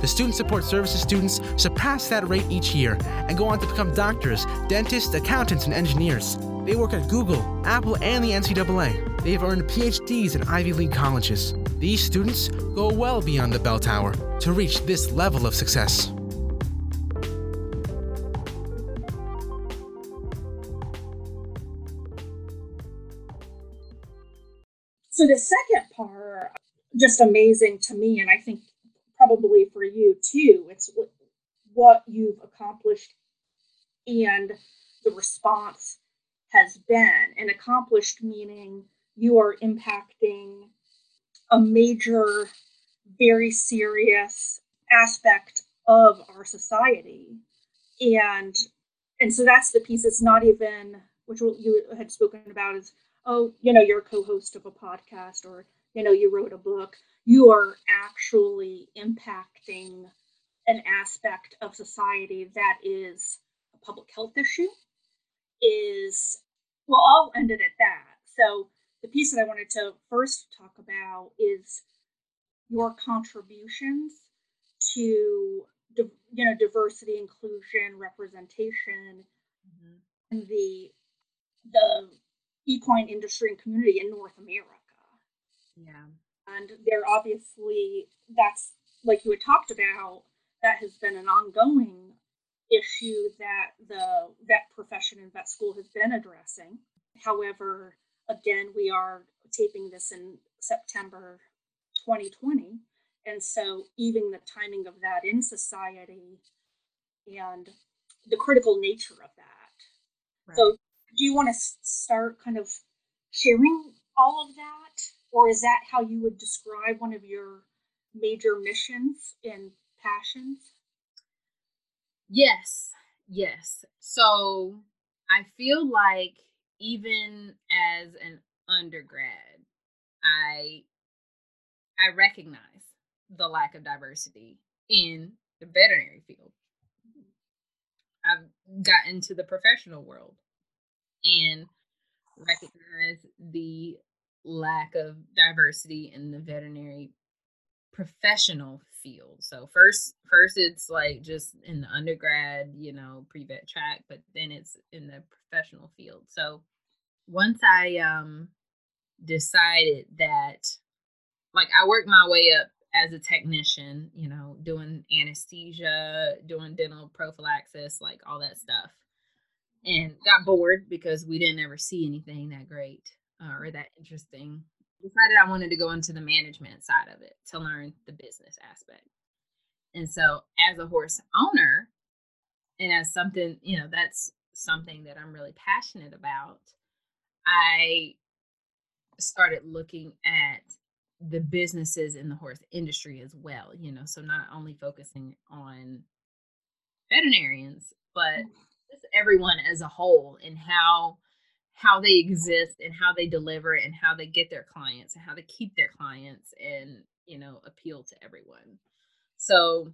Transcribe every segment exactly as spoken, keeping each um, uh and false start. The Student Support Services students surpass that rate each year and go on to become doctors, dentists, accountants, and engineers. They work at Google, Apple, and the N C double A. They have earned P H Ds in Ivy League colleges. These students go well beyond the bell tower to reach this level of success. So the second part, just amazing to me, and I think probably for you too, it's what you've accomplished and the response has been. And accomplished meaning you are impacting a major, very serious aspect of our society. And and so that's the piece. It's not even, which you had spoken about, is, oh, you know, you're a co-host of a podcast, or, you know, you wrote a book. You are actually impacting an aspect of society that is a public health issue, is, well, I'll end it at that. So the piece that I wanted to first talk about is your contributions to, you know, diversity, inclusion, representation, mm-hmm. and the, the, equine industry and community in North America. Yeah. And there obviously, that's, like you had talked about, that has been an ongoing issue that the vet profession and vet school has been addressing. However, again, we are taping this in September twenty twenty. And so even the timing of that in society and the critical nature of that. Right. So do you want to start kind of sharing all of that? Or is that how you would describe one of your major missions and passions? Yes, yes. So I feel like even as an undergrad, I I recognize the lack of diversity in the veterinary field. I've gotten to the professional world and recognize the lack of diversity in the veterinary professional field. So first, first it's like just in the undergrad, you know, pre-vet track, but then it's in the professional field. So once I um, decided that, like, I worked my way up as a technician, you know, doing anesthesia, doing dental prophylaxis, like all that stuff. And got bored because we didn't ever see anything that great uh, or that interesting. Decided I wanted to go into the management side of it to learn the business aspect. And so as a horse owner, and as something, you know, that's something that I'm really passionate about, I started looking at the businesses in the horse industry as well, you know, so not only focusing on veterinarians, but everyone as a whole, and how how they exist and how they deliver and how they get their clients and how they keep their clients and, you know, appeal to everyone. So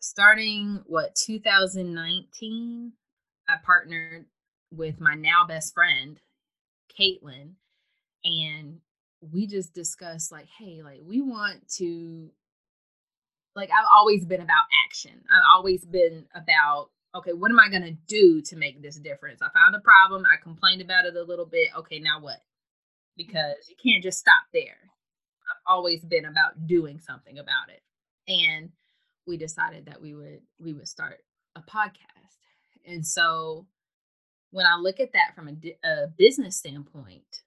starting what two thousand nineteen, I partnered with my now best friend, Caitlin, and we just discussed like, hey, like we want to, like I've always been about action. I've always been about, okay, what am I going to do to make this difference? I found a problem. I complained about it a little bit. Okay, now what? Because you can't just stop there. I've always been about doing something about it. And we decided that we would we would start a podcast. And so when I look at that from a, a business standpoint,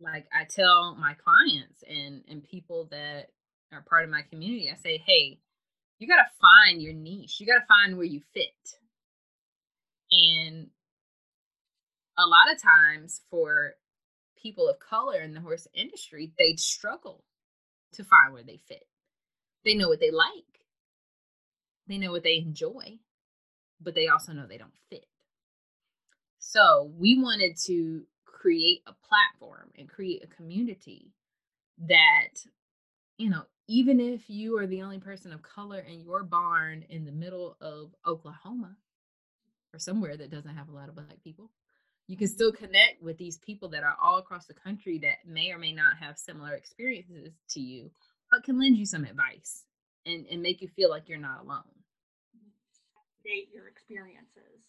like I tell my clients and, and people that are part of my community, I say, hey, you got to find your niche. You got to find where you fit. And a lot of times for people of color in the horse industry, they struggle to find where they fit. They know what they like. They know what they enjoy, but they also know they don't fit. So we wanted to create a platform and create a community that, you know, even if you are the only person of color in your barn in the middle of Oklahoma or somewhere that doesn't have a lot of Black people, you can still connect with these people that are all across the country that may or may not have similar experiences to you, but can lend you some advice and, and make you feel like you're not alone. Date your experiences.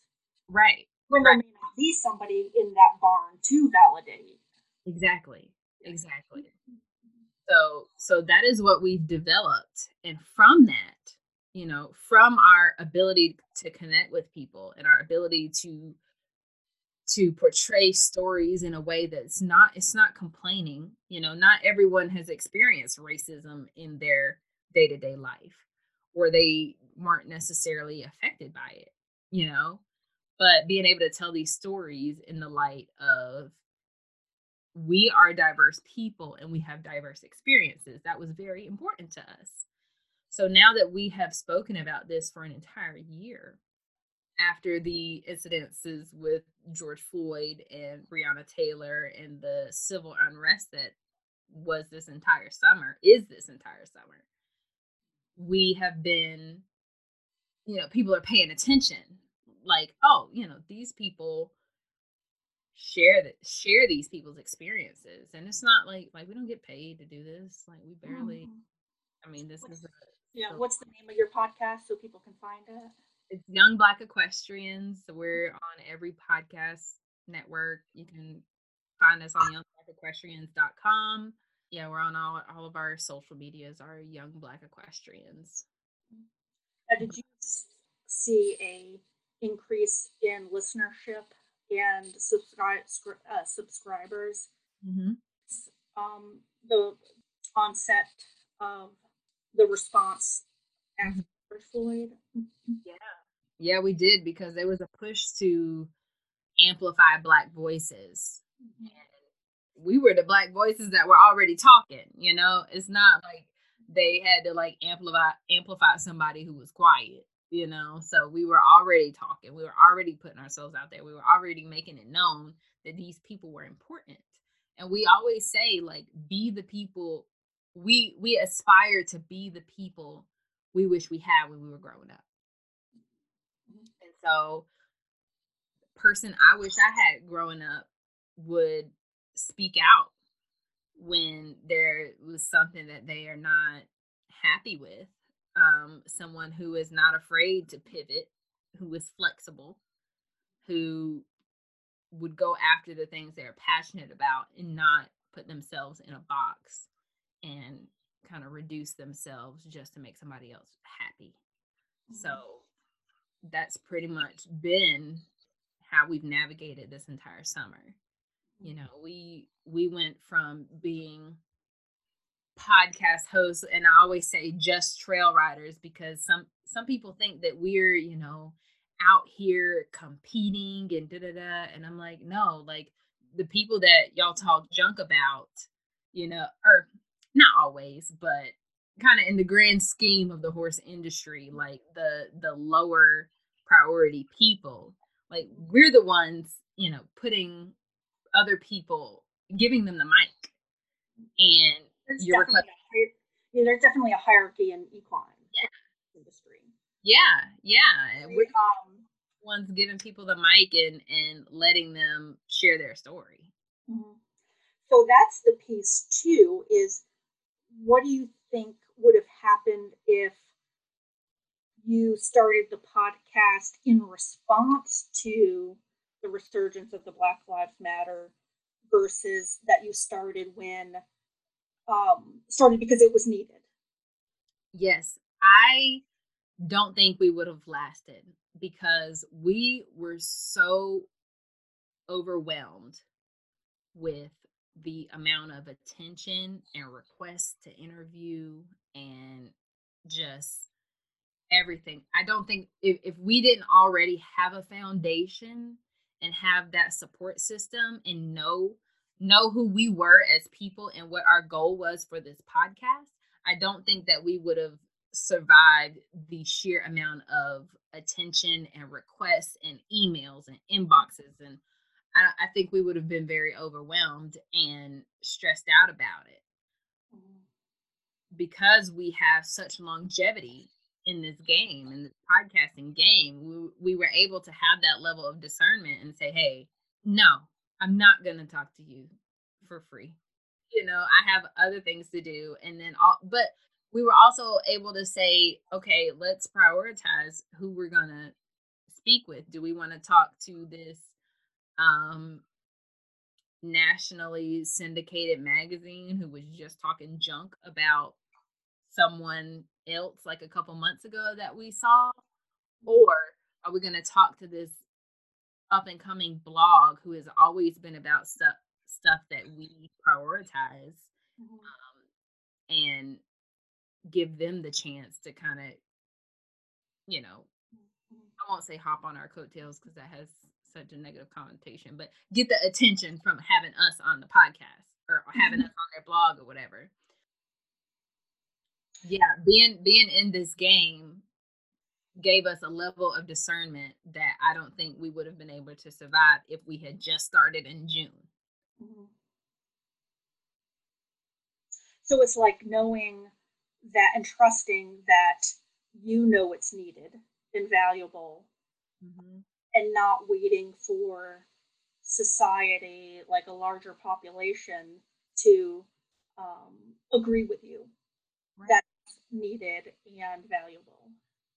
Right. When there may not be somebody in that barn to validate. Exactly. Exactly. So, so that is what we've developed. And from that, you know, from our ability to connect with people and our ability to, to portray stories in a way that's not, it's not complaining, you know, not everyone has experienced racism in their day-to-day life, or they weren't necessarily affected by it, you know, but being able to tell these stories in the light of, we are diverse people and we have diverse experiences. That was very important to us. So now that we have spoken about this for an entire year, after the incidences with George Floyd and Breonna Taylor and the civil unrest that was this entire summer, is this entire summer, we have been, you know, people are paying attention. Like, oh, you know, these people share that share these people's experiences, and it's not like like we don't get paid to do this. Like, we barely mm-hmm. I mean this what's, is a, yeah so, what's the name of your podcast so people can find it? It's Young Black Equestrians. So we're on every podcast network. You can find us on young black equestrians dot com. Yeah, we're on all all of our social medias are Young Black Equestrians. Now, did you see a increase in listenership and subscribe uh, subscribers mm-hmm. um the onset of the response after Floyd? Yeah, yeah, we did, because there was a push to amplify Black voices, mm-hmm. and we were the Black voices that were already talking. You know, it's not like they had to like amplify amplify somebody who was quiet. You know, so we were already talking. We were already putting ourselves out there. We were already making it known that these people were important. And we always say, like, be the people. We we aspire to be the people we wish we had when we were growing up. And so the person I wish I had growing up would speak out when there was something that they are not happy with. Um, someone who is not afraid to pivot, who is flexible, who would go after the things they're passionate about and not put themselves in a box and kind of reduce themselves just to make somebody else happy. So that's pretty much been how we've navigated this entire summer. You know, we we went from being podcast hosts, and I always say just trail riders, because some some people think that we're, you know, out here competing and da da da, and I'm like, no, like the people that y'all talk junk about, you know, or not always, but kind of in the grand scheme of the horse industry, like the the lower priority people, like we're the ones, you know, putting other people, giving them the mic. And There's definitely, a, yeah, there's definitely a hierarchy in equine yeah. industry. Yeah, yeah. We're um, ones giving people the mic and, and letting them share their story. Mm-hmm. So that's the piece too, is what do you think would have happened if you started the podcast in response to the resurgence of the Black Lives Matter versus that you started when Um, started because it was needed? Yes, I don't think we would have lasted, because we were so overwhelmed with the amount of attention and requests to interview and just everything. I don't think if, if we didn't already have a foundation and have that support system and know know who we were as people and what our goal was for this podcast, I don't think that we would have survived the sheer amount of attention and requests and emails and inboxes. And I, I think we would have been very overwhelmed and stressed out about it. Because we have such longevity in this game, in this podcasting game, we, we were able to have that level of discernment and say, hey, no, I'm not going to talk to you for free. You know, I have other things to do. And then, all, but we were also able to say, okay, let's prioritize who we're going to speak with. Do we want to talk to this um, nationally syndicated magazine who was just talking junk about someone else like a couple months ago that we saw? Or are we going to talk to this up and coming blog who has always been about stuff stuff that we prioritize, um, and give them the chance to kind of, you know, I won't say hop on our coattails because that has such a negative connotation, but get the attention from having us on the podcast or having us on their blog or whatever. Yeah, being being in this game gave us a level of discernment that I don't think we would have been able to survive if we had just started in June. So it's like knowing that and trusting that you know what's needed and valuable, mm-hmm. and not waiting for society, like a larger population, to um, agree with you. Right. That's needed and valuable.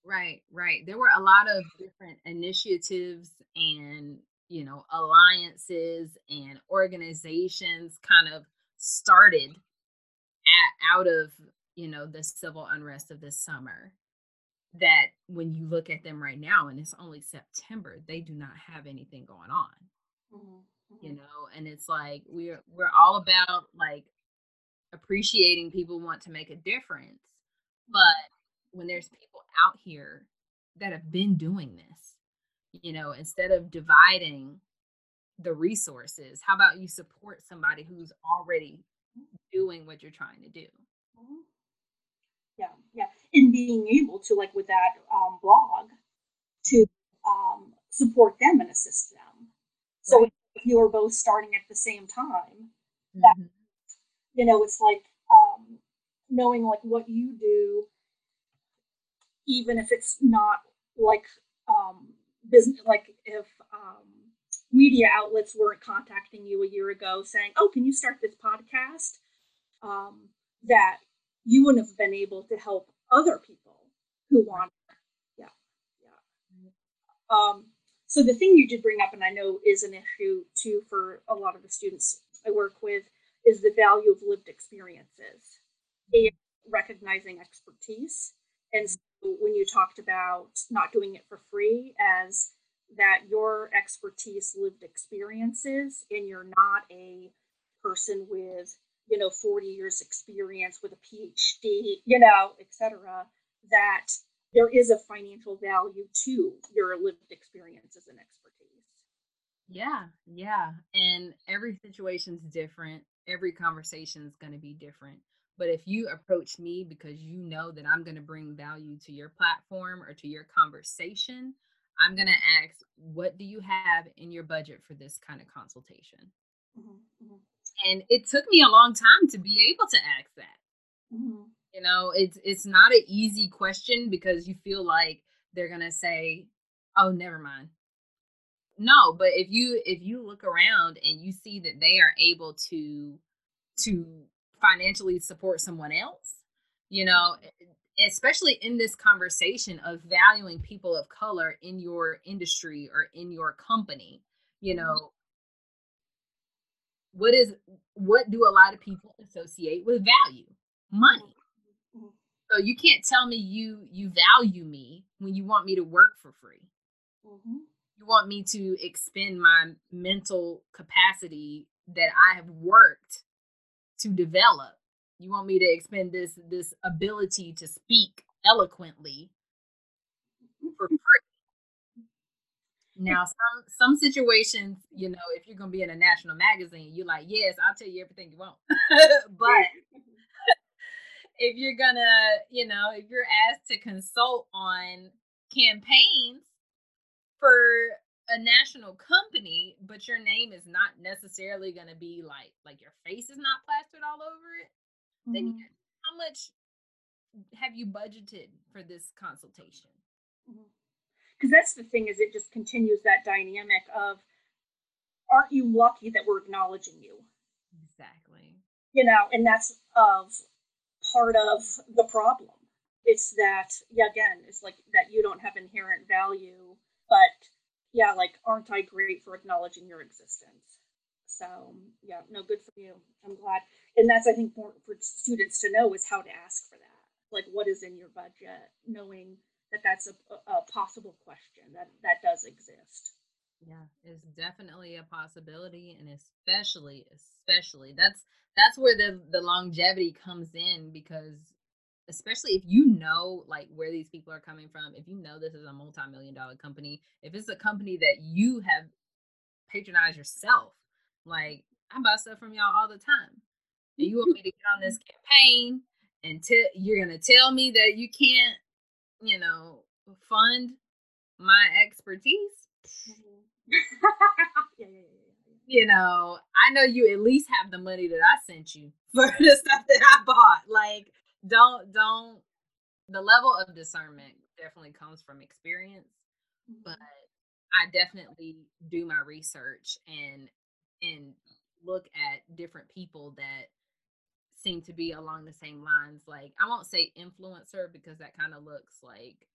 Right, right. There were a lot of different initiatives and, you know, alliances and organizations kind of started at, out of, you know, the civil unrest of this summer that when you look at them right now, and it's only September, they do not have anything going on, mm-hmm. you know, and it's like, we're, we're all about like appreciating people want to make a difference. But when there's people out here that have been doing this, you know, instead of dividing the resources, how about you support somebody who's already doing what you're trying to do? Yeah, yeah. And being able to, like with that um, blog, to um, support them and assist them. So right. if you are both starting at the same time, that, mm-hmm. you know, it's like um, knowing like what you do, even if it's not like um, business, like if um, media outlets weren't contacting you a year ago saying, oh, can you start this podcast? Um, that you wouldn't have been able to help other people who want it. Yeah. Yeah. Um, so the thing you did bring up, and I know is an issue too for a lot of the students I work with, is the value of lived experiences and recognizing expertise. And so when you talked about not doing it for free, as that your expertise, lived experiences, and you're not a person with, you know, forty years experience with a P H D, you know, et cetera, that there is a financial value to your lived experiences and expertise. Yeah, yeah. And every situation's different. Every conversation is going to be different. But if you approach me because you know that I'm going to bring value to your platform or to your conversation, I'm going to ask, what do you have in your budget for this kind of consultation? Mm-hmm, mm-hmm. And it took me a long time to be able to ask that. Mm-hmm. You know, it's it's not an easy question because you feel like they're going to say, oh, never mind. No, but if you if you look around and you see that they are able to to financially support someone else, you know, especially in this conversation of valuing people of color in your industry or in your company, you know, what is what do a lot of people associate with value? Money. So you can't tell me you you value me when you want me to work for free. Mm-hmm. You want me to expend my mental capacity that I have worked to develop. You want me to expend this this ability to speak eloquently for free. Now, some some situations, you know, if you're going to be in a national magazine, you're like, yes, I'll tell you everything you want. But if you're gonna, you know, if you're asked to consult on campaigns for a national company, but your name is not necessarily gonna be like, like your face is not plastered all over it, mm-hmm. then how much have you budgeted for this consultation? Because that's the thing, is it just continues that dynamic of, aren't you lucky that we're acknowledging you? Exactly. You know, and that's of part of the problem. It's that, yeah, again, it's like that you don't have inherent value, but yeah, like, aren't I great for acknowledging your existence? So yeah, no, good for you. I'm glad. And that's, I think, more for students to know is how to ask for that. Like, what is in your budget? Knowing that that's a, a possible question, that that does exist. Yeah, it's definitely a possibility, and especially, especially that's that's where the the longevity comes in, because especially if you know like where these people are coming from, if you know this is a multi-million dollar company, if it's a company that you have patronized yourself, like I buy stuff from y'all all the time, and you want me to get on this campaign and t- you're gonna tell me that you can't, you know, fund my expertise. Mm-hmm. yeah, yeah, yeah, yeah. You know, I know you at least have the money that I sent you for the stuff that I bought. Like, don't, don't, the level of discernment definitely comes from experience, mm-hmm. but I definitely do my research and, and look at different people that seem to be along the same lines. Like, I won't say influencer because that kind of looks like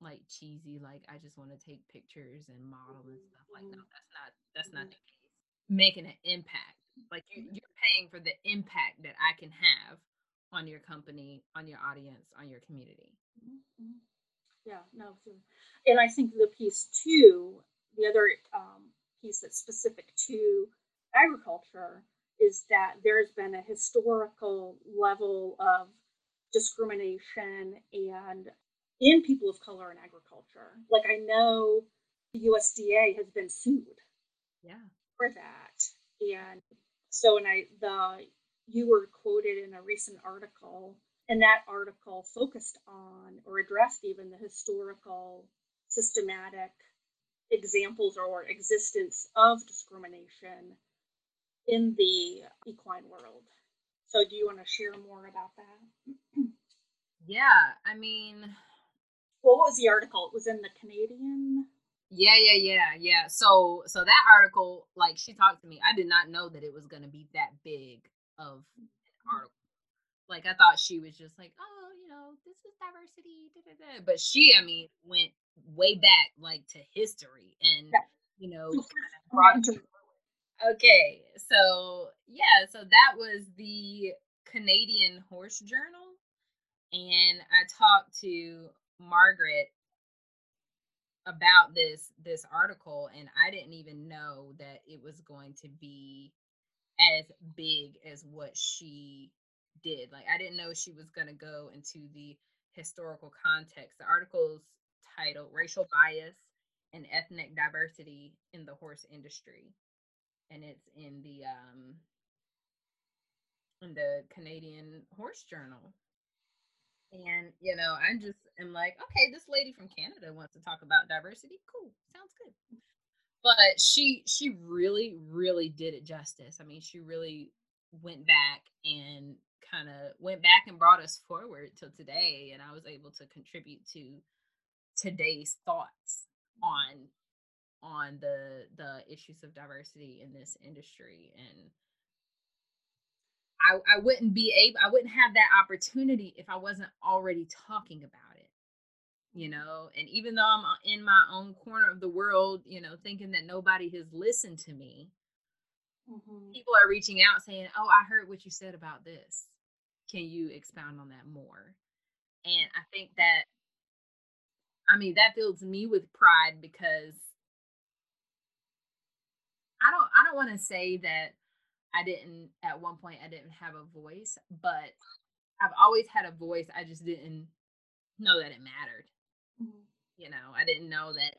like cheesy, like I just want to take pictures and model and stuff. Like, no, that's not that's not the case. Making an impact, like you, you're paying for the impact that I can have on your company, on your audience, on your community. Yeah, no, and I think the piece too, the other um, piece that's specific to agriculture is that there's been a historical level of discrimination and in people of color in agriculture. Like, I know the U S D A has been sued yeah. for that. And so, and I, the, you were quoted in a recent article, and that article focused on or addressed even the historical systematic examples or existence of discrimination in the equine world. So do you want to share more about that? Yeah, I mean, well, what was the article? It was in the Canadian. Yeah, yeah, yeah, yeah. So so that article, like, she talked to me. I did not know that it was going to be that big of an article. Like, I thought she was just like, oh, you know, this is diversity, da, da, da. But she, I mean, went way back, like, to history and, yeah. you know, kind of okay, so yeah, so that was the Canadian Horse Journal, and I talked to Margaret about this this article, and I didn't even know that it was going to be as big as what she did. Like, I didn't know she was going to go into the historical context. The article's titled "Racial Bias and Ethnic Diversity in the Horse Industry," and it's in the um, in the Canadian Horse Journal. And, you know, I just am like, okay, this lady from Canada wants to talk about diversity. Cool, sounds good. But she she really, really did it justice. I mean, she really went back and kind of went back and brought us forward till today. And I was able to contribute to today's thoughts on on the the issues of diversity in this industry. And I, I wouldn't be able, I wouldn't have that opportunity if I wasn't already talking about it, you know? And even though I'm in my own corner of the world, you know, thinking that nobody has listened to me, mm-hmm. people are reaching out saying, oh, I heard what you said about this. Can you expound on that more? And I think that, I mean, that fills me with pride, because I don't I don't want to say that I didn't, at one point, I didn't have a voice, but I've always had a voice. I just didn't know that it mattered. Mm-hmm. You know, I didn't know that,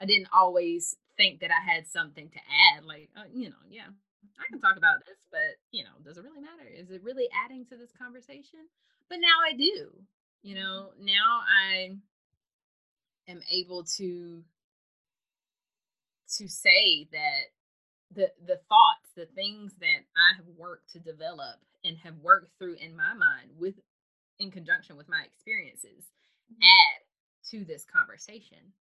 I didn't always think that I had something to add. Like, uh, you know, yeah, I can talk about this, but, you know, does it really matter? Is it really adding to this conversation? But now I do. You know, now I am able to to say that the the thoughts, the things that I have worked to develop and have worked through in my mind with in conjunction with my experiences mm-hmm. add to this conversation.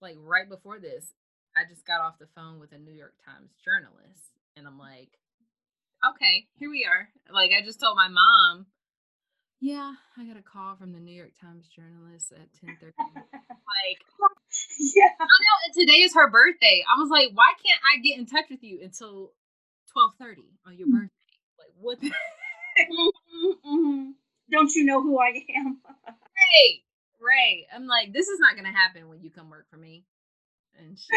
Like right before this, I just got off the phone with a New York Times journalist. And I'm like, okay, here we are. Like, I just told my mom, yeah, I got a call from the New York Times journalist at ten thirty. Like, yeah, I know, and today is her birthday. I was like, why can't I get in touch with you until twelve thirty on your birthday? Like, what the mm-hmm. Don't you know who I am? Ray, Ray. I'm like, this is not going to happen when you come work for me. And she...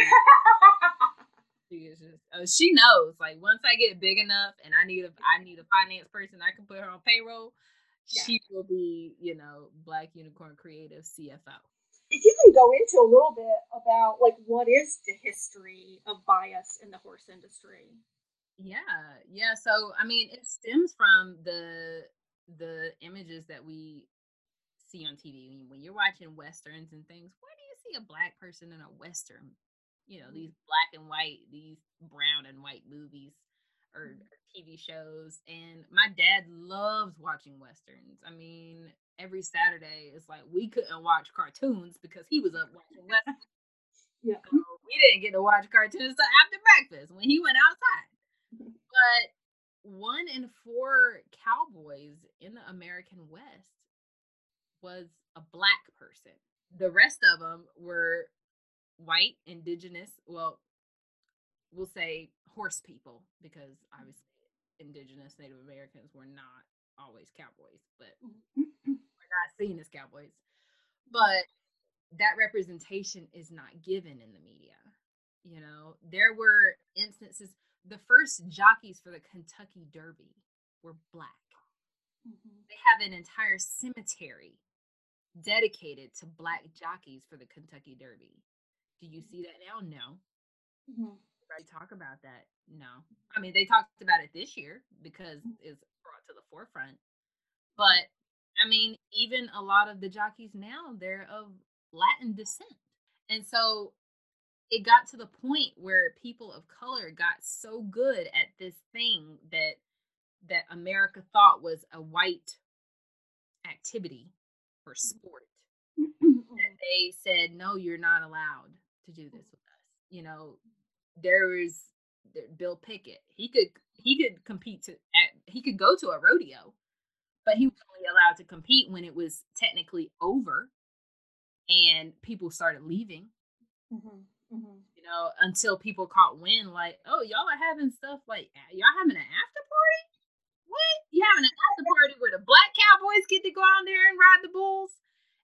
She is just, oh, she knows. Like once I get big enough, and I need a, I need a finance person. I can put her on payroll. Yeah. She will be, you know, Black Unicorn Creative C F O. If you can go into a little bit about like what is the history of bias in the horse industry? Yeah, yeah. So I mean, it stems from the the images that we see on T V when you're watching westerns and things. Where do you see a Black person in a western? You know, these black and white, these brown and white movies or T V shows. And my dad loves watching Westerns. I mean, every Saturday, it's like we couldn't watch cartoons because he was up watching Westerns. Yeah. So we didn't get to watch cartoons until after breakfast when he went outside. But one in four cowboys in the American West was a black person. The rest of them were white, indigenous, well, we'll say horse people, because obviously indigenous Native Americans were not always cowboys, but we're not seen as cowboys. But that representation is not given in the media. You know, there were instances, the first jockeys for the Kentucky Derby were black. Mm-hmm. They have an entire cemetery dedicated to black jockeys for the Kentucky Derby. Do you see that now? No. Mm-hmm. They talk about that? No. I mean, they talked about it this year because it's brought to the forefront. But, I mean, even a lot of the jockeys now, they're of Latin descent. And so it got to the point where people of color got so good at this thing that that America thought was a white activity or sport. Mm-hmm. That they said, no, you're not allowed to do this with us. You know, there was Bill Pickett. He could he could compete to at, he could go to a rodeo, but he was only allowed to compete when it was technically over, and people started leaving. Mm-hmm, mm-hmm. You know, until people caught wind, like, oh, y'all are having stuff like y'all having an after party. What? You having an after party where the black cowboys get to go out there and ride the bulls,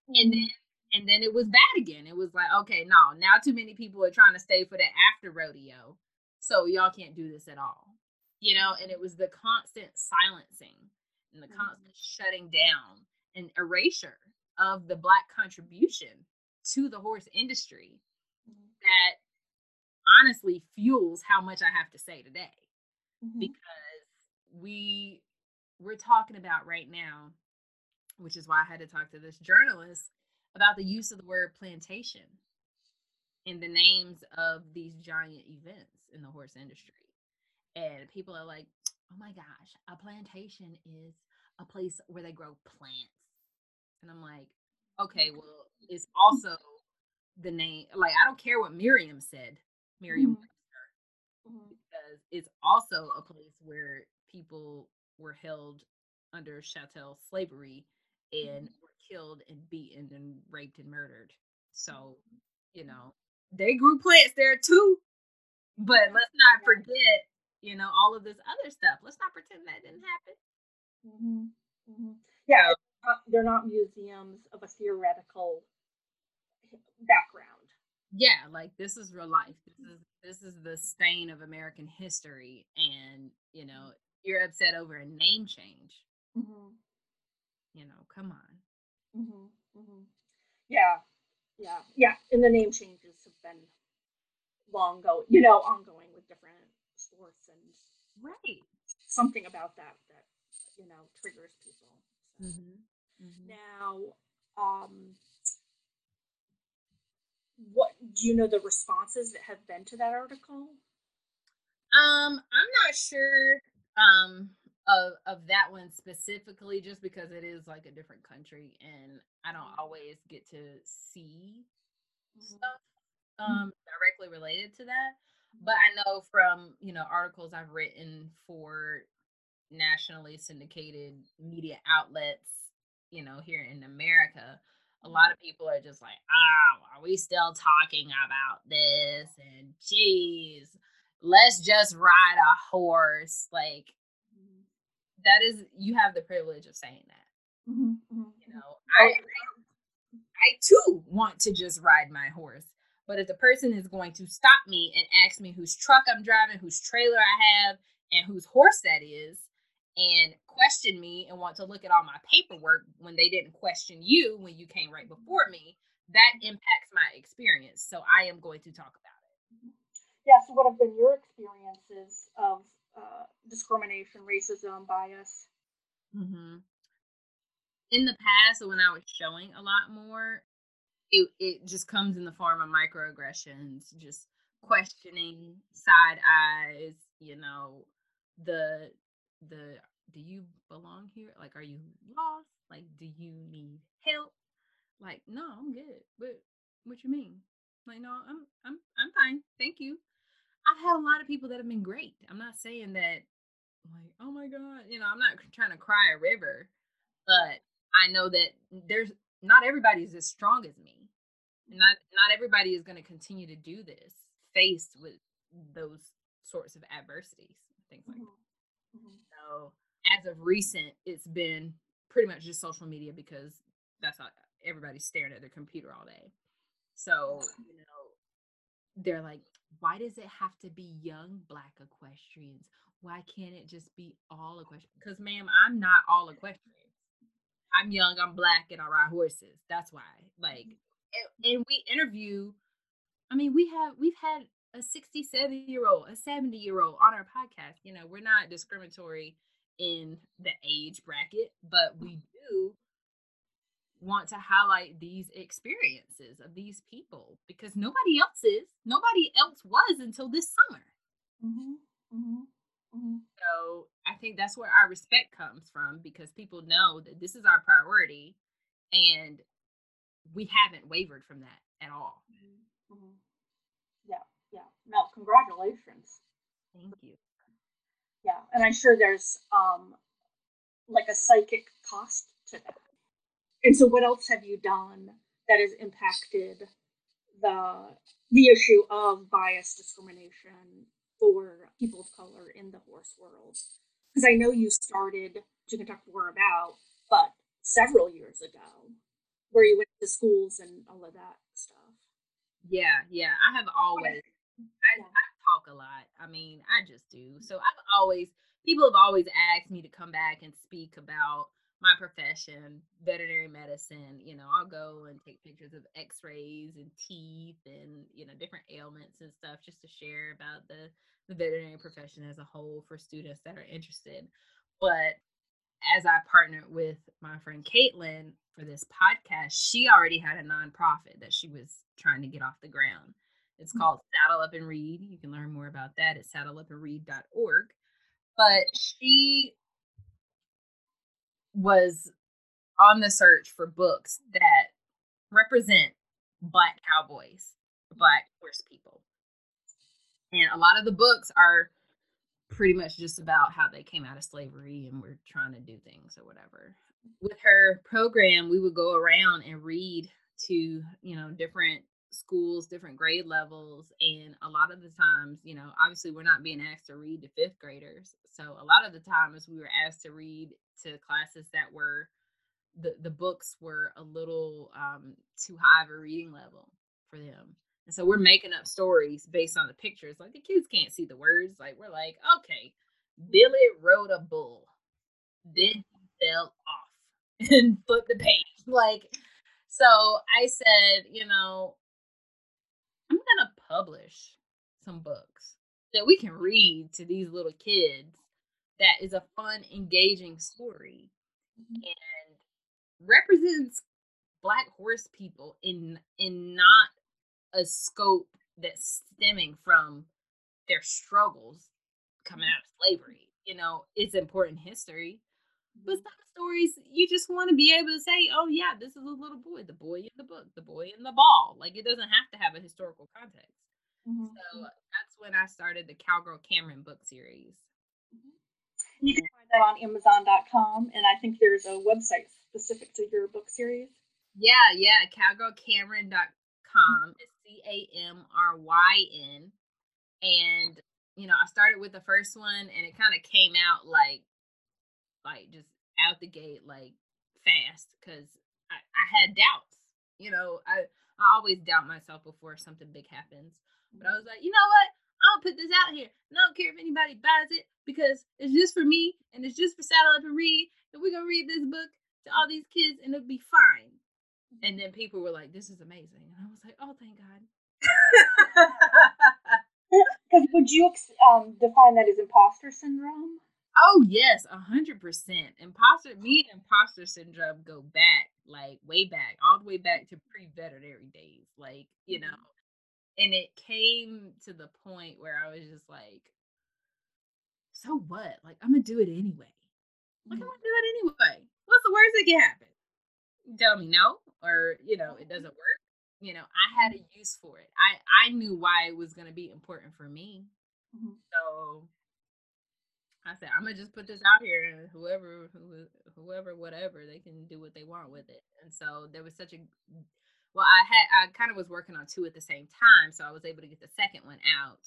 and then. And then it was bad again. It was like, okay, no, now too many people are trying to stay for the after rodeo. So y'all can't do this at all. You know, and it was the constant silencing and the constant mm-hmm. shutting down and erasure of the black contribution to the horse industry mm-hmm. that honestly fuels how much I have to say today. Mm-hmm. Because we we're talking about right now, which is why I had to talk to this journalist about the use of the word plantation in the names of these giant events in the horse industry. And people are like, oh my gosh, a plantation is a place where they grow plants. And I'm like, okay, well, it's also the name. Like, I don't care what Miriam said, Miriam Webster, mm-hmm. because it's also a place where people were held under chattel slavery and were killed and beaten and raped and murdered. So, you know, they grew plants there too. But let's not forget, you know, all of this other stuff. Let's not pretend that didn't happen. Mm-hmm. Mm-hmm. Yeah, uh, they're not museums of a theoretical background. Yeah, like this is real life. This is this is the stain of American history, and you know, you're upset over a name change. Mm-hmm. You know, come on. Mm-hmm, mm-hmm. Yeah, yeah, yeah. And the name changes have been long ago, you know, ongoing with different sports and right. Something about that that, you know, triggers people. So. Mm-hmm. Mm-hmm. Now, um, what do you know the responses that have been to that article? Um, I'm not sure um, of of that one specifically, just because it is like a different country, and I don't always get to see mm-hmm. stuff um, directly related to that. But I know from, you know, articles I've written for nationally syndicated media outlets, you know, here in America, a lot of people are just like, oh, are we still talking about this? And geez, let's just ride a horse. Like, that is, you have the privilege of saying that. Mm-hmm, mm-hmm. You know, I, I, I too want to just ride my horse. But if the person is going to stop me and ask me whose truck I'm driving, whose trailer I have, and whose horse that is, and question me and want to look at all my paperwork when they didn't question you when you came right before me, that impacts my experience. So I am going to talk about it. Yeah, so what have been your experiences of uh, discrimination, racism, bias? Mm-hmm. In the past, when I was showing a lot more, It, it just comes in the form of microaggressions, just questioning, side eyes, you know, the, the, do you belong here? Like, are you lost? Like, do you need help? Like, no, I'm good. What, what you mean? Like, no, I'm, I'm, I'm fine. Thank you. I've had a lot of people that have been great. I'm not saying that, like, oh my God, you know, I'm not trying to cry a river, but I know that there's, not everybody's as strong as me. Not not everybody is going to continue to do this faced with those sorts of adversities, things like mm-hmm. that. Mm-hmm. So as of recent, it's been pretty much just social media because that's how everybody's staring at their computer all day. So, you know, they're like, why does it have to be young Black equestrians? Why can't it just be all equestrians? Because, ma'am, I'm not all equestrians. I'm young, I'm Black, and I ride horses. That's why. Like, and, and we interview, I mean, we have, we've had a sixty-seven-year-old, a seventy-year-old on our podcast. You know, we're not discriminatory in the age bracket, but we do want to highlight these experiences of these people because nobody else is. Nobody else was until this summer. Mm-hmm, mm-hmm. Mm-hmm. So I think that's where our respect comes from because people know that this is our priority and we haven't wavered from that at all. Mm-hmm. Mm-hmm. Yeah, yeah. No, congratulations. Thank you. Yeah, and I'm sure there's um, like a psychic cost to that. And so what else have you done that has impacted the the issue of bias, discrimination, for people of color in the horse world? Because I know you started, which you can talk more about, but several years ago, where you went to schools and all of that stuff. Yeah, yeah. I have always, I, yeah. I talk a lot. I mean, I just do. So I've always, people have always asked me to come back and speak about my profession, veterinary medicine. You know, I'll go and take pictures of x-rays and teeth and, you know, different ailments and stuff just to share about the, the veterinary profession as a whole for students that are interested. But as I partnered with my friend Caitlin for this podcast, she already had a nonprofit that she was trying to get off the ground. It's mm-hmm. called Saddle Up and Read. You can learn more about that at saddle up and read dot org. But she was on the search for books that represent Black cowboys, Black horse people. And a lot of the books are pretty much just about how they came out of slavery and were trying to do things or whatever. With her program, we would go around and read to, you know, different schools, different grade levels. And a lot of the times, you know, obviously we're not being asked to read to fifth graders. So a lot of the times we were asked to read to classes that were, the, the books were a little um, too high of a reading level for them. And so we're making up stories based on the pictures. Like, the kids can't see the words. Like, we're like, okay, Billy rode a bull. Then he fell off and flipped the page. Like, so I said, you know, I'm going to publish some books that we can read to these little kids that is a fun, engaging story and represents Black horse people in in not a scope that's stemming from their struggles coming out of slavery. You know, it's important history, but some stories you just want to be able to say, oh yeah, this is a little boy, the boy in the book, the boy in the ball. Like, it doesn't have to have a historical context. Mm-hmm. So that's when I started the Cowgirl Camryn book series. You can find that on amazon dot com, and I think there's a website specific to your book series. Yeah, yeah, cowgirl camryn dot com. It's C A M R Y N. And, you know, I started with the first one, and it kind of came out like, like just out the gate, like fast, because I, I had doubts. You know, I, I always doubt myself before something big happens. But I was like, you know what? I'll put this out here. And I don't care if anybody buys it, because it's just for me, and it's just for Saddle Up and Read, and we're going to read this book to all these kids, and it'll be fine. And then people were like, this is amazing. And I was like, oh, thank God. Because would you um, define that as imposter syndrome? Oh, yes, one hundred percent. Imposter, me and imposter syndrome go back, like way back, all the way back to pre-veterinary days. Like, you know. And it came to the point where I was just like, so what? Like, I'm going to do it anyway. Like, I'm going to do it anyway. What's the worst that can happen? Tell me no, or, you know, it doesn't work. You know, I had a use for it. I, I knew why it was going to be important for me. Mm-hmm. So I said, I'm going to just put this out here, and whoever, who, whoever, whatever, they can do what they want with it. And so there was such a... Well, I had I kind of was working on two at the same time, so I was able to get the second one out.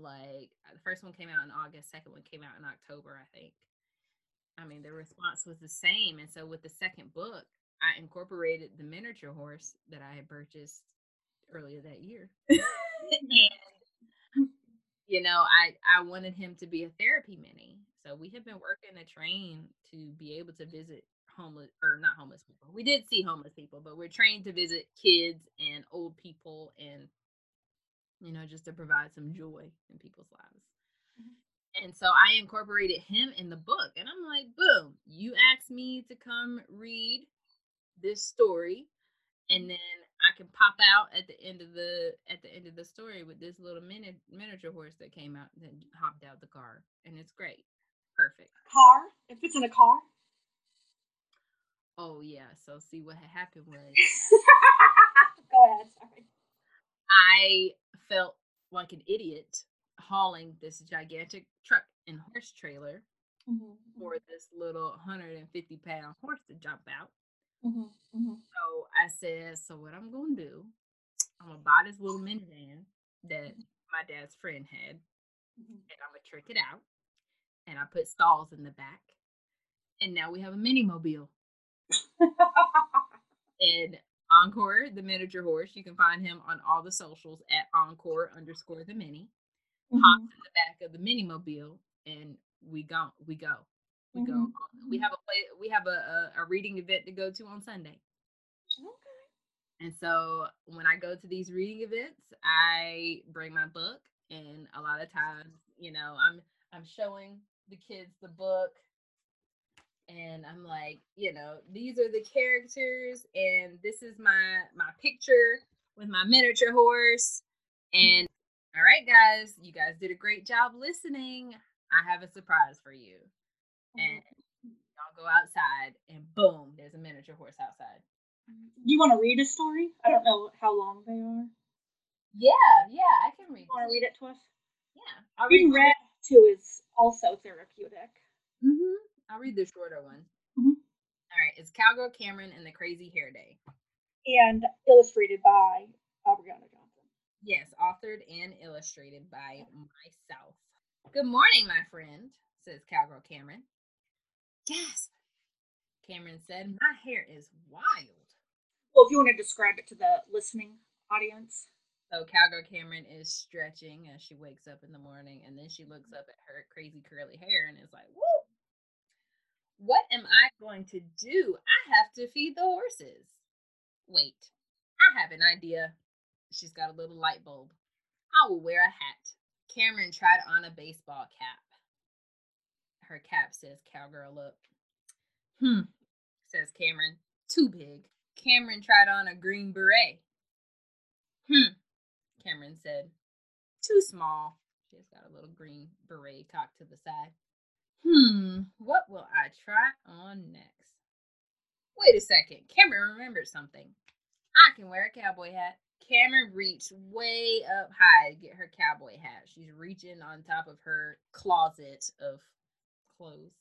Like, the first one came out in August, second one came out in October, I think. I mean, the response was the same, and so with the second book, I incorporated the miniature horse that I had purchased earlier that year. And, you know, I, I wanted him to be a therapy mini, so we had been working to train to be able to visit homeless, or not homeless people. We did see homeless people, but we're trained to visit kids and old people, and, you know, just to provide some joy in people's lives. Mm-hmm. And so I incorporated him in the book, and I'm like, boom, you asked me to come read this story, and then I can pop out at the end of the at the end of the story with this little mini, miniature horse that came out and hopped out the car, and it's great. Perfect. Car? If it's in a car? Oh, yeah. So, see, what had happened was... Go ahead. Sorry. I felt like an idiot hauling this gigantic truck and horse trailer mm-hmm. for this little one hundred fifty pound horse to jump out. Mm-hmm. Mm-hmm. So, I said, so what I'm going to do, I'm going to buy this little minivan that my dad's friend had, mm-hmm. and I'm going to trick it out, and I put stalls in the back, and now we have a mini-mobile. And Encore, the miniature horse, you can find him on all the socials at Encore underscore the mini. Mm-hmm. Hops in the back of the mini mobile, and we go, we go, we mm-hmm. go. We have a play, we have a, a, a reading event to go to on Sunday. Okay. And so when I go to these reading events, I bring my book, and a lot of times, you know, I'm I'm showing the kids the book. And I'm like, you know, these are the characters, and this is my my picture with my miniature horse. And all right, guys, you guys did a great job listening. I have a surprise for you. And y'all go outside, and boom, there's a miniature horse outside. You want to read a story? I don't know how long they are. Yeah, yeah, I can read. You want to read it to us? Yeah, I'll read. Being read to is also therapeutic. Mm-hmm. I'll read the shorter one. Mm-hmm. All right. It's Cowgirl Camryn and the Crazy Hair Day. And illustrated by Abriana Johnson. Yes, authored and illustrated by myself. Good morning, my friend, says Cowgirl Camryn. Yes, Camryn said, my hair is wild. Well, if you want to describe it to the listening audience. So Cowgirl Camryn is stretching as she wakes up in the morning, and then she looks up at her crazy curly hair and is like, whoop. What am I going to do? I have to feed the horses. Wait, I have an idea. She's got a little light bulb. I will wear a hat. Camryn tried on a baseball cap. Her cap says "Cowgirl Up." Hmm, says Camryn. Too big. Camryn tried on a green beret. Hmm, Camryn said. Too small. She's got a little green beret cocked to the side. Hmm, what will I try on next? Wait a second. Camryn remembered something. I can wear a cowboy hat. Camryn reached way up high to get her cowboy hat. She's reaching on top of her closet of clothes.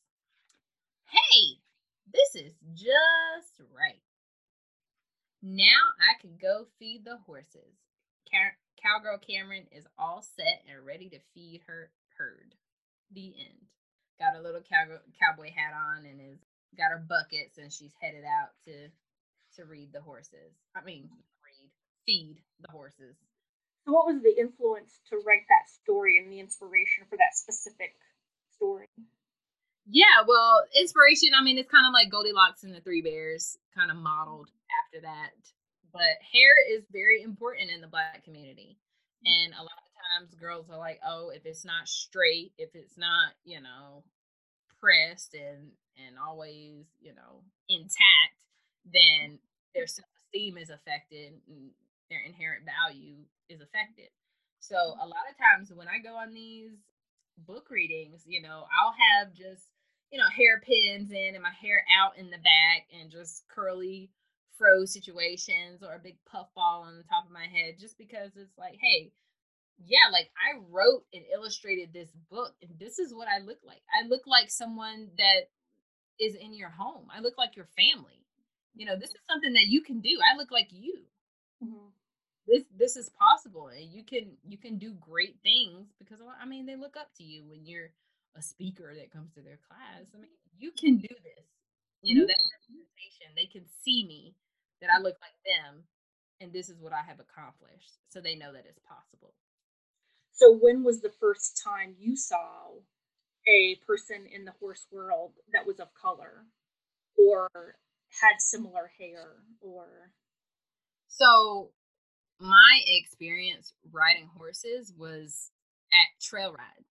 Hey, this is just right. Now I can go feed the horses. Cow- Cowgirl Camryn is all set and ready to feed her herd. The end. Got a little cow- cowboy hat on and is got her buckets, and she's headed out to to read the horses. I mean, read, feed the horses. So what was the influence to write that story and the inspiration for that specific story? Yeah, well, inspiration, I mean, it's kind of like Goldilocks and the Three Bears, kind of modeled after that. But hair is very important in the Black community. And a lot of times girls are like, oh, if it's not straight, if it's not, you know, pressed and, and always, you know, intact, then their self-esteem is affected and their inherent value is affected. So a lot of times when I go on these book readings, you know, I'll have just, you know, hair pins in and my hair out in the back and just curly fro situations or a big puff ball on the top of my head, just because it's like, hey, yeah, like I wrote and illustrated this book and this is what I look like. I look like someone that is in your home. I look like your family. You know, this is something that you can do. I look like you. Mm-hmm. This this is possible, and you can you can do great things because, I mean, they look up to you when you're a speaker that comes to their class. I mean, you can do this. You know, that representation. They can see me, that I look like them, and this is what I have accomplished. So they know that it's possible. So when was the first time you saw a person in the horse world that was of color or had similar hair? Or so my experience riding horses was at trail rides.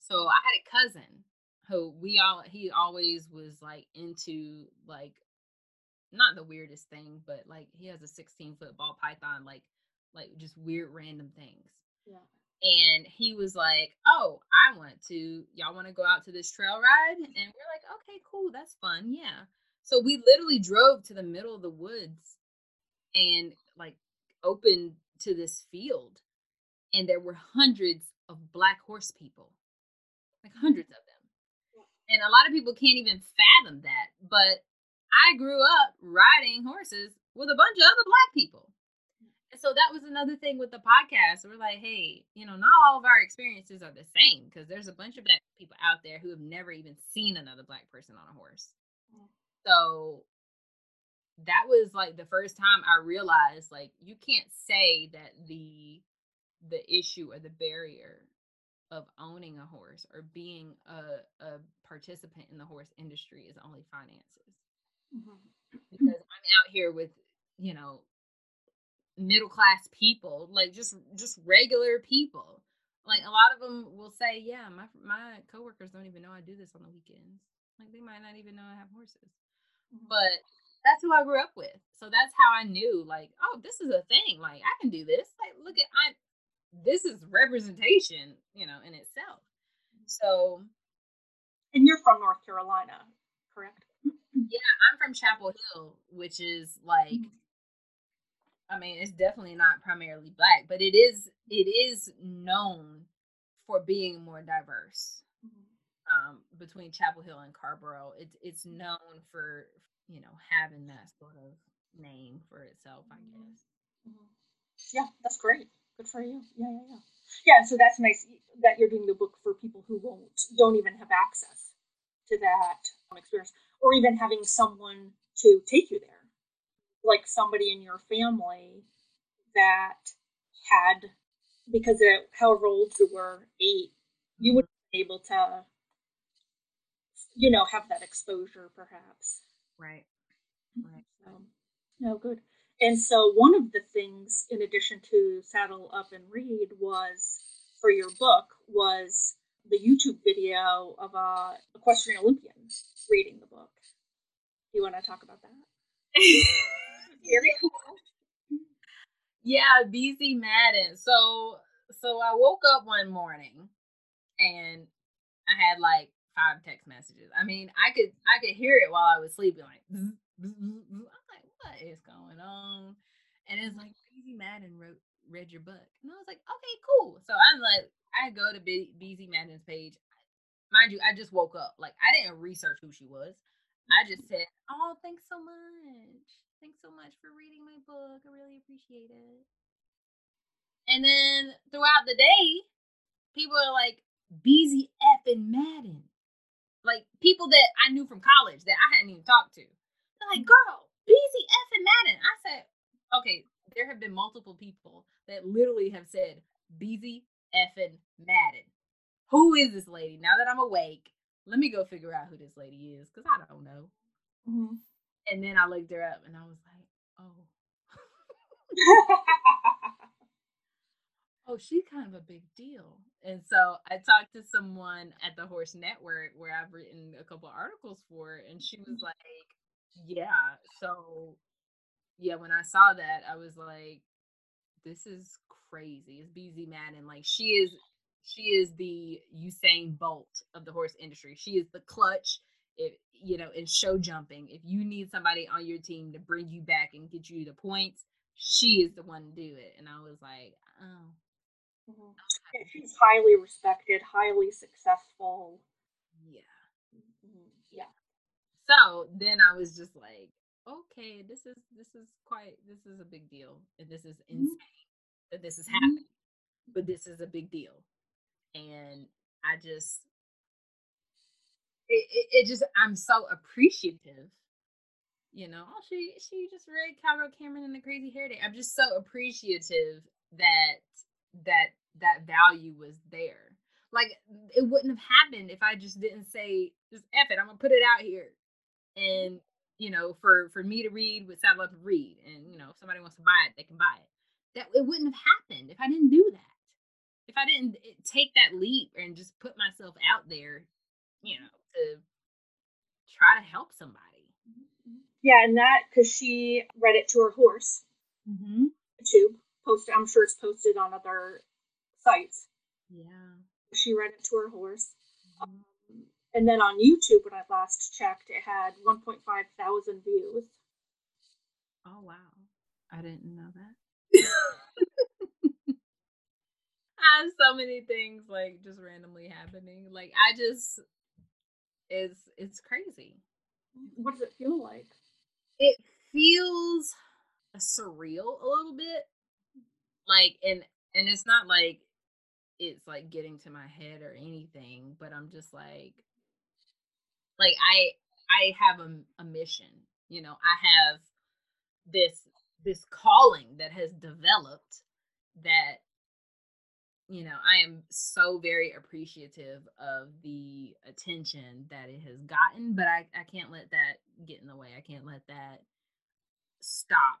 So I had a cousin who we all he always was like into, like, not the weirdest thing, but like he has a sixteen foot ball python, like like just weird random things. Yeah. And he was like, oh, I want to, y'all want to go out to this trail ride? And we're like, okay, cool, that's fun. Yeah. So we literally drove to the middle of the woods and like open to this field. And there were hundreds of Black horse people, like hundreds of them. And a lot of people can't even fathom that. But I grew up riding horses with a bunch of other Black people. And so that was another thing with the podcast. We're like, hey, you know, not all of our experiences are the same, because there's a bunch of Black people out there who have never even seen another Black person on a horse. So that was like the first time I realized, like, you can't say that the the issue or the barrier of owning a horse or being a, a participant in the horse industry is only finances. Mm-hmm. Because I'm out here with, you know, middle class people, like just just regular people. Like a lot of them will say, yeah, my my coworkers don't even know I do this on the weekends. Like they might not even know I have horses. But that's who I grew up with. So that's how I knew, like, oh, this is a thing. Like, I can do this. Like, look at, I, this is representation, you know, in itself. So. And you're from North Carolina, correct? Yeah, I'm from Chapel Hill, which is like, I mean, it's definitely not primarily Black, but it is, it is known for being more diverse. Um, between Chapel Hill and Carborough, it's it's known for, you know, having that sort of name for itself, I guess. Yeah, that's great. Good for you. Yeah, yeah, yeah. Yeah, so that's nice that you're doing the book for people who won't don't even have access to that experience, or even having someone to take you there, like somebody in your family that had, because of however old you were, eight, you would be able to, you know, have that exposure, perhaps. Right. Right. Um, no, good. And so one of the things, in addition to Saddle Up and Read, was for your book was the YouTube video of a equestrian Olympian reading the book. Do you want to talk about that? Very cool. Yeah, Beezie Madden. So, so I woke up one morning and I had like five text messages. I mean, I could I could hear it while I was sleeping. Like, bzz, bzz, bzz. I'm like, what is going on? And it's like, Beezie Madden wrote read your book, and I was like, okay, cool. So I'm like, I go to Be- Beezie Madden's page. Mind you, I just woke up. Like, I didn't research who she was. I just said, oh, thanks so much. Thanks so much for reading my book. I really appreciate it. And then throughout the day, people are like, Beezie effing Madden. Like, people that I knew from college that I hadn't even talked to. They're like, girl, Beezie effing Madden. I said, okay, there have been multiple people that literally have said, Beezie effing Madden. Who is this lady? Now that I'm awake, let me go figure out who this lady is, because I don't know. Mm-hmm. And then I looked her up, and I was like, oh. Oh, she's kind of a big deal. And so I talked to someone at the Horse Network, where I've written a couple of articles for, and she was like, yeah. So, yeah, when I saw that, I was like, this is crazy. It's Beezie Madden. Like, she is... She is the Usain Bolt of the horse industry. She is the clutch, if, you know, in show jumping. If you need somebody on your team to bring you back and get you the points, she is the one to do it. And I was like, oh. Mm-hmm. Yeah, she's highly respected, highly successful. Yeah. Mm-hmm. Yeah. So then I was just like, okay, this is, this is quite, this is a big deal. And this is insane mm-hmm. that this is happening, mm-hmm. but this is a big deal. And I just, it, it, it just, I'm so appreciative, you know. Oh, she she just read Cowgirl Camryn and the Crazy Hair Day. I'm just so appreciative that that that value was there. Like, it wouldn't have happened if I just didn't say, just F it, I'm gonna put it out here. And, you know, for, for me to read with Saddle Up and Read. And, you know, if somebody wants to buy it, they can buy it. That it wouldn't have happened if I didn't do that. If I didn't take that leap and just put myself out there, you know, to try to help somebody. Yeah, and that, because she read it to her horse. Mm-hmm. YouTube. Posted, I'm sure it's posted on other sites. Yeah. She read it to her horse. Mm-hmm. Um, and then on YouTube, when I last checked, it had one point five thousand views. Oh, wow. I didn't know that. I have so many things like just randomly happening. Like, I just, it's it's crazy. What does it feel like? It feels surreal a little bit. Like, and and it's not like it's like getting to my head or anything, but I'm just like, like I I have a, a mission. You know, I have this this calling that has developed that, you know, I am so very appreciative of the attention that it has gotten, but I, I can't let that get in the way. I can't let that stop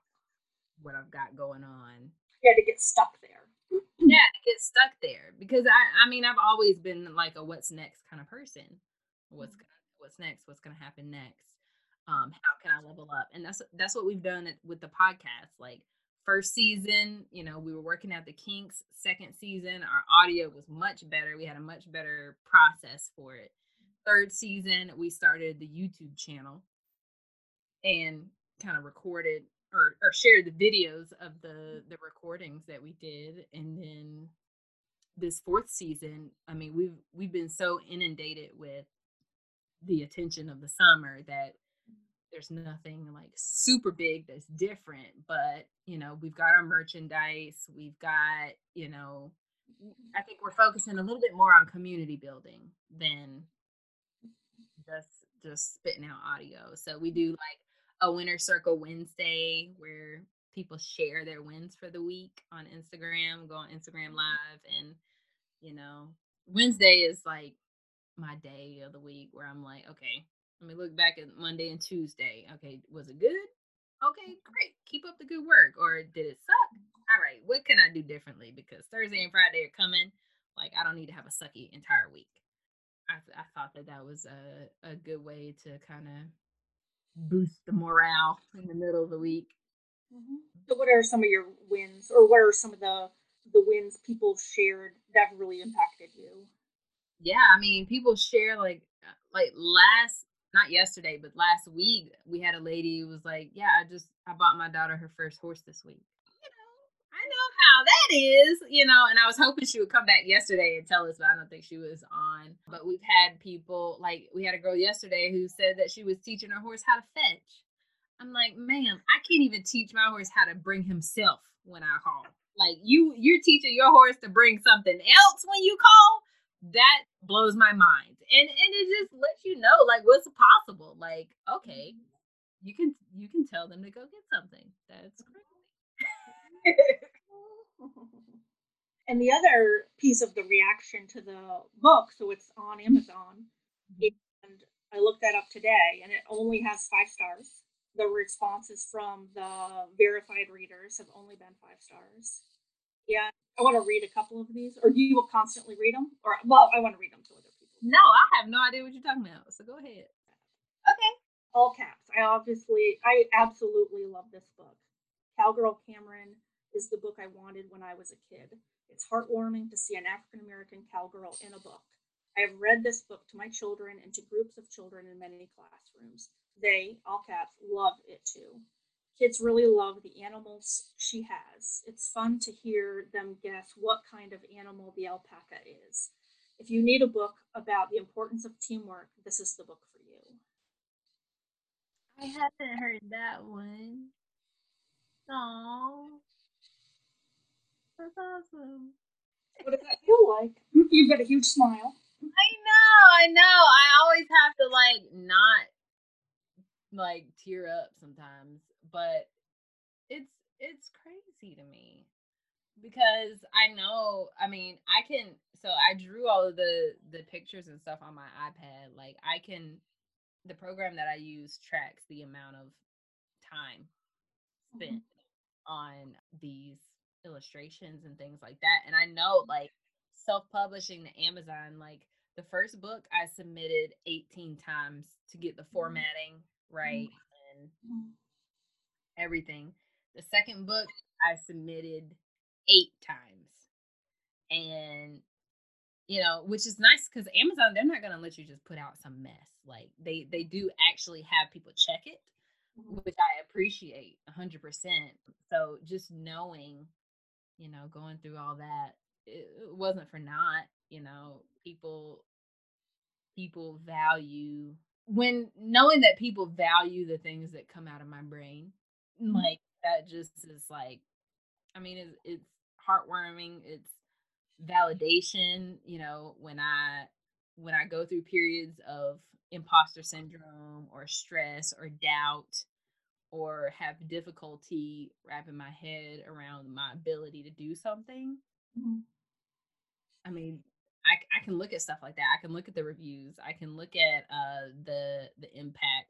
what I've got going on. Yeah, to get stuck there. Yeah, to get stuck there. Because, I, I mean, I've always been like a what's next kind of person. What's gonna, what's next? What's going to happen next? Um, how can I level up? And that's that's what we've done with the podcast. Like, first season, you know, we were working out the kinks. Second season, our audio was much better. We had a much better process for it. Third season, we started the YouTube channel and kind of recorded or, or shared the videos of the, the recordings that we did. And then this fourth season, I mean, we've we've been so inundated with the attention of the summer that there's nothing like super big that's different, but, you know, we've got our merchandise. We've got, you know, I think we're focusing a little bit more on community building than just, just spitting out audio. So we do like a Winter Circle Wednesday where people share their wins for the week on Instagram, go on Instagram Live. And, you know, Wednesday is like my day of the week where I'm like, okay, let me look back at Monday and Tuesday. Okay, was it good? Okay, great. Keep up the good work. Or did it suck? All right, what can I do differently? Because Thursday and Friday are coming. Like, I don't need to have a sucky entire week. I, th- I thought that that was a, a good way to kind of boost the morale in the middle of the week. Mm-hmm. So what are some of your wins, or what are some of the, the wins people shared that really impacted you? Yeah, I mean, people share, like, like last, not yesterday, but last week, we had a lady who was like, yeah, I just, I bought my daughter her first horse this week. You know, I know how that is, you know, and I was hoping she would come back yesterday and tell us, but I don't think she was on. But we've had people, like, we had a girl yesterday who said that she was teaching her horse how to fetch. I'm like, ma'am, I can't even teach my horse how to bring himself when I call. Like, you, you're teaching your horse to bring something else when you call? That blows my mind. And and it just lets you know, like, what's possible. Like, okay, you can you can tell them to go get something. That's great. And the other piece of the reaction to the book, so it's on Amazon, and I looked that up today, and it only has five stars. The responses from the verified readers have only been five stars. Yeah, I want to read a couple of these, or you will constantly read them, or, well, I want to read them to other people. No, I have no idea what you're talking about, so go ahead. Okay. All caps. I obviously, I absolutely love this book. Cowgirl Camryn is the book I wanted when I was a kid. It's heartwarming to see an African-American cowgirl in a book. I have read this book to my children and to groups of children in many classrooms. They, all caps, love it too. Kids really love the animals she has. It's fun to hear them guess what kind of animal the alpaca is. If you need a book about the importance of teamwork, this is the book for you. I haven't heard that one. Aww. That's awesome. What does that feel like? You've got a huge smile. I know, I know. I always have to, like, not, like, tear up sometimes. But it's it's crazy to me because I know, I mean, I can, so I drew all of the, the pictures and stuff on my iPad. Like, I can, the program that I use tracks the amount of time spent mm-hmm. on these illustrations and things like that. And I know, like, self-publishing to Amazon, like, the first book I submitted eighteen times to get the formatting mm-hmm. right and mm-hmm. everything. The second book I submitted eight times, and you know, which is nice because Amazon, they're not gonna let you just put out some mess. Like, they they do actually have people check it, which I appreciate one hundred percent. So just knowing, you know, going through all that, it, it wasn't for naught. You know, people people value when knowing that people value the things that come out of my brain. Like, that just is like, I mean, it's, it's heartwarming. It's validation, you know, when I, when I go through periods of imposter syndrome or stress or doubt or have difficulty wrapping my head around my ability to do something. Mm-hmm. I mean, I, I can look at stuff like that. I can look at the reviews. I can look at uh, the, the impact.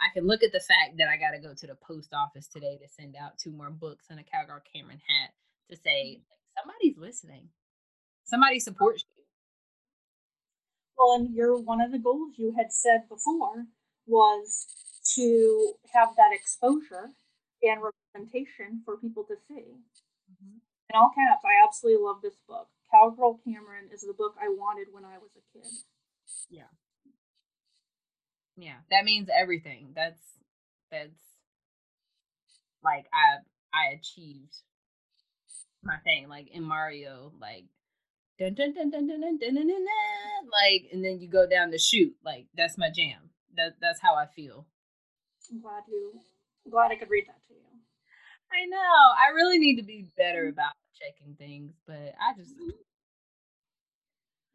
I can look at the fact that I got to go to the post office today to send out two more books and a Cowgirl Camryn hat to say, somebody's listening. Somebody supports you. Well, and you're one of the goals you had said before was to have that exposure and representation for people to see. Mm-hmm. In all caps, I absolutely love this book. Cowgirl Camryn is the book I wanted when I was a kid. Yeah. Yeah, that means everything. That's that's like I I achieved my thing. Like in Mario, like dun dun dun dun dun dun dun dun dun, like, and then you go down the chute. Like, that's my jam. That that's how I feel. I'm glad you. I'm glad I could read that to you. I know. I really need to be better about checking things, but I just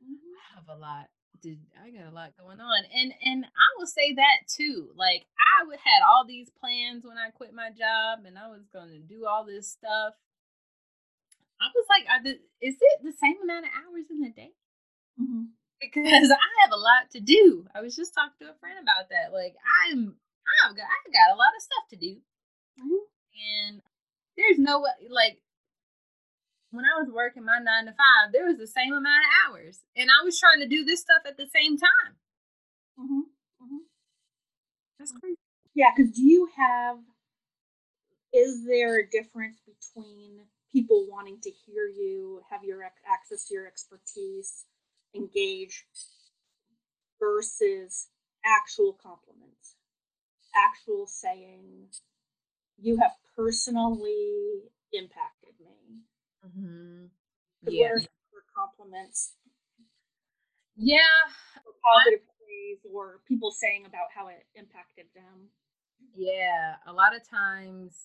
I have a lot. Did, I got a lot going on, and and I will say that too. Like, I would had all these plans when I quit my job, and I was going to do all this stuff. I was like, I did, is it the same amount of hours in the day? Mm-hmm. Because I have a lot to do. I was just talking to a friend about that. Like, I'm I've got I've got a lot of stuff to do, mm-hmm. and there's no like when I was working my nine to five, there was the same amount of hours. And I was trying to do this stuff at the same time. Mm-hmm. Mm-hmm. That's crazy. Yeah, because do you have, is there a difference between people wanting to hear you, have your access to your expertise, engage, versus actual compliments, actual saying, you have personally impacted me? Mm-hmm. Yeah. What are your compliments? Yeah. Or positive praise, or people saying about how it impacted them? Yeah. A lot of times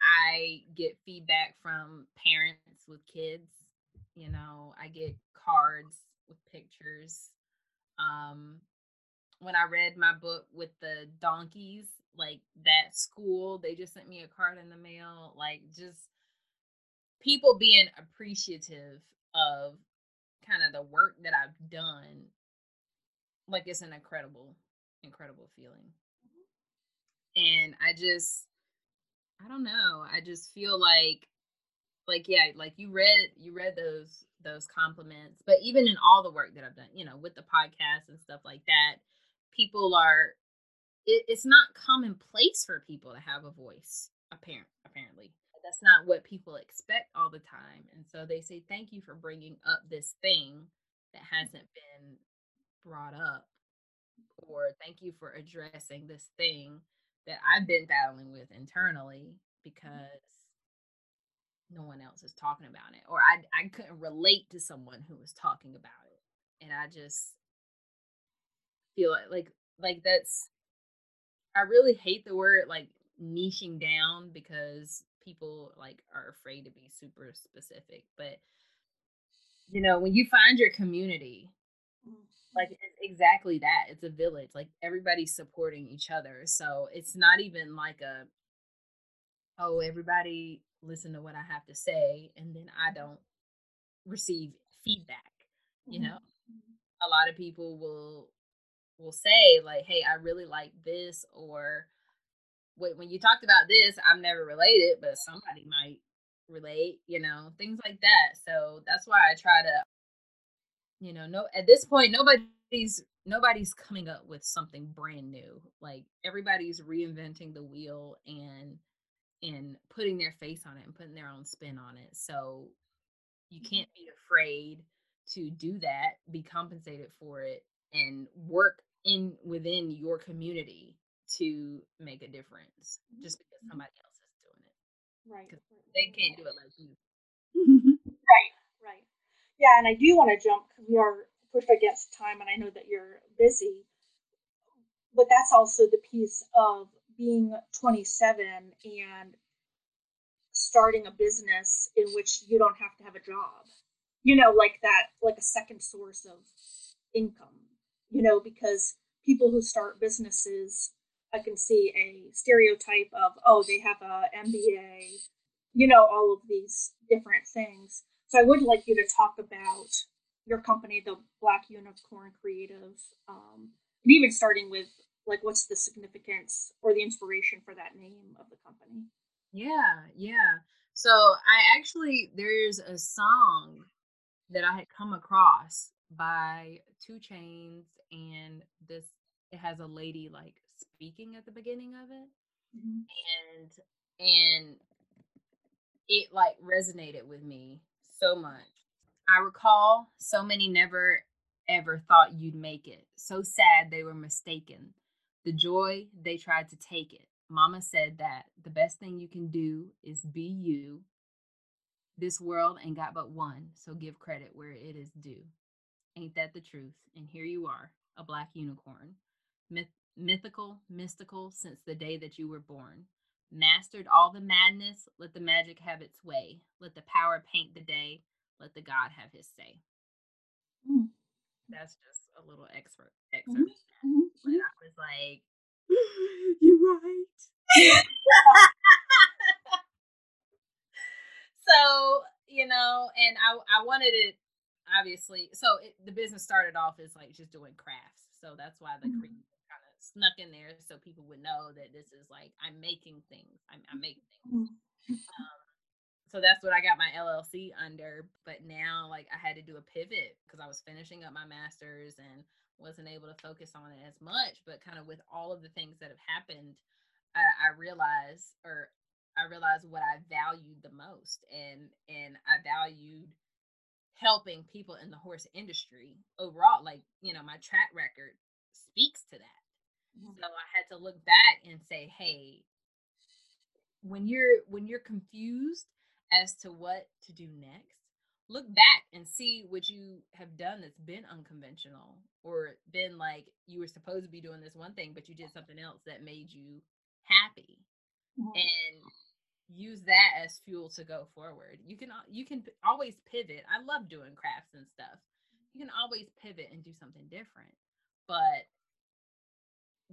I get feedback from parents with kids. You know, I get cards with pictures. Um, when I read my book with the donkeys, like that school, they just sent me a card in the mail. Like, just people being appreciative of kind of the work that I've done. Like, it's an incredible, incredible feeling. And I just, I don't know. I just feel like, like, yeah, like you read, you read those, those compliments, but even in all the work that I've done, you know, with the podcast and stuff like that, people are, it, it's not commonplace for people to have a voice, apparent, apparently. That's not what people expect all the time. And so they say, thank you for bringing up this thing that hasn't been brought up, or thank you for addressing this thing that I've been battling with internally because no one else is talking about it, or I I couldn't relate to someone who was talking about it. And I just feel like like like that's, I really hate the word like niching down, because people like are afraid to be super specific. But you know, when you find your community, like it's exactly that. It's a village. Like everybody's supporting each other. So it's not even like a, oh, everybody listen to what I have to say and then I don't receive feedback. You know, mm-hmm. A lot of people will will say like, hey, I really like this, or when you talked about this, I'm never related, but somebody might relate, you know, things like that. So that's why I try to, you know, no, at this point, nobody's, nobody's coming up with something brand new. Like everybody's reinventing the wheel and, and putting their face on it and putting their own spin on it. So you can't be afraid to do that, be compensated for it, and work in within your community to make a difference just because somebody else is doing it. Right. Because they can't do it like you. Right, right. Yeah, and I do want to jump because we are pushed against time and I know that you're busy, but that's also the piece of being twenty-seven and starting a business in which you don't have to have a job, you know, like that, like a second source of income, you know, because people who start businesses, I can see a stereotype of, oh, they have a M B A, you know, all of these different things. So I would like you to talk about your company, the Black Unicorn Creative, um, and even starting with, like, what's the significance or the inspiration for that name of the company? Yeah, yeah. So I actually, there's a song that I had come across by Two Chains, and this, it has a lady, like, speaking at the beginning of it, mm-hmm. and and it like resonated with me so much. I recall, so many never ever thought you'd make it, so sad they were mistaken, the joy they tried to take it. Mama said that the best thing you can do is be you. This world ain't got but one, so give credit where it is due. Ain't that the truth? And here you are, a black unicorn, myth mythical, mystical, since the day that you were born. Mastered all the madness, let the magic have its way. Let the power paint the day, let the God have his say. Mm. That's just a little expert, excerpt. Mm-hmm. Mm-hmm. And I was like, you're right. So, you know, and I, I wanted it, obviously. So it, the business started off as like just doing crafts. So that's why the mm-hmm. cream snuck in there so people would know that this is like, I'm making things. I'm, I'm making things. Um, So that's what I got my L L C under. But now, like, I had to do a pivot because I was finishing up my master's and wasn't able to focus on it as much. But kind of with all of the things that have happened, I, I realized, or I realized what I valued the most. And, and I valued helping people in the horse industry overall. Like, you know, my track record speaks to that. Mm-hmm. So I had to look back and say, hey, when you're when you're confused as to what to do next, look back and see what you have done that's been unconventional, or been like you were supposed to be doing this one thing, but you did something else that made you happy, mm-hmm. and use that as fuel to go forward. You can you can always pivot. I love doing crafts and stuff. You can always pivot and do something different, but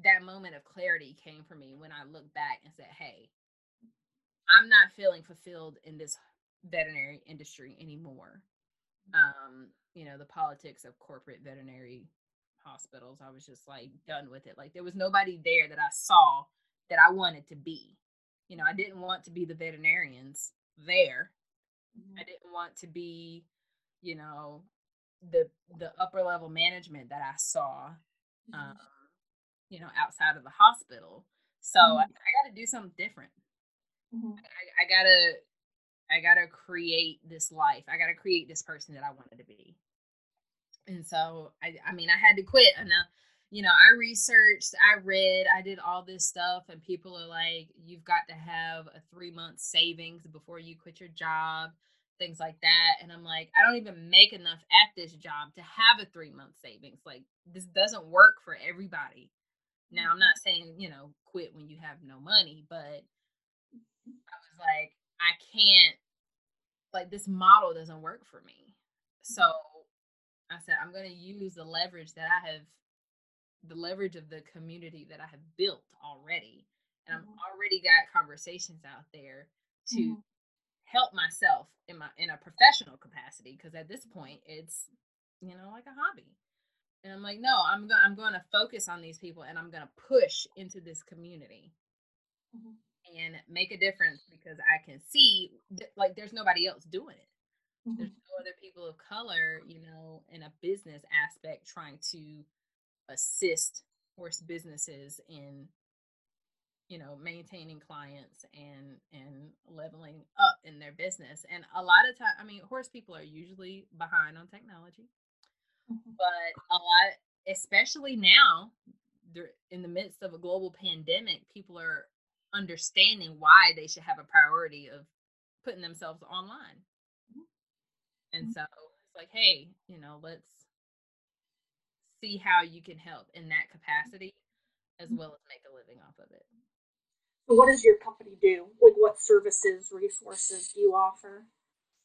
that moment of clarity came for me when I looked back and said, hey, I'm not feeling fulfilled in this veterinary industry anymore. Um, you know, the politics of corporate veterinary hospitals, I was just like done with it. Like, there was nobody there that I saw that I wanted to be. You know, I didn't want to be the veterinarians there. Mm-hmm. I didn't want to be, you know, the the upper level management that I saw, um, mm-hmm. you know, outside of the hospital. So mm-hmm. I, I got to do something different. Mm-hmm. I, I gotta, I gotta create this life. I gotta create this person that I wanted to be. And so, I, I mean, I had to quit. And, uh, you know, I researched, I read, I did all this stuff. And people are like, you've got to have a three month savings before you quit your job, things like that. And I'm like, I don't even make enough at this job to have a three month savings. Like, this doesn't work for everybody. Now, mm-hmm. I'm not saying, you know, quit when you have no money, but I was like, I can't, like, this model doesn't work for me. So I said, I'm going to use the leverage that I have, the leverage of the community that I have built already. And mm-hmm. I've already got conversations out there to mm-hmm. help myself in my, in a professional capacity. Cause at this point it's, you know, like a hobby. And I'm like, no, I'm going, I'm going to focus on these people, and I'm going to push into this community. Mm-hmm. And make a difference, because I can see th- like there's nobody else doing it. Mm-hmm. There's no other people of color, you know, in a business aspect trying to assist horse businesses in, you know, maintaining clients and and leveling up in their business. And a lot of time, I mean, horse people are usually behind on technology, mm-hmm. but a lot, especially now, they're in the midst of a global pandemic, people are understanding why they should have a priority of putting themselves online. And mm-hmm. so it's like, hey, you know, let's see how you can help in that capacity as well as make a living off of it. So what does your company do? Like, what services, resources do you offer?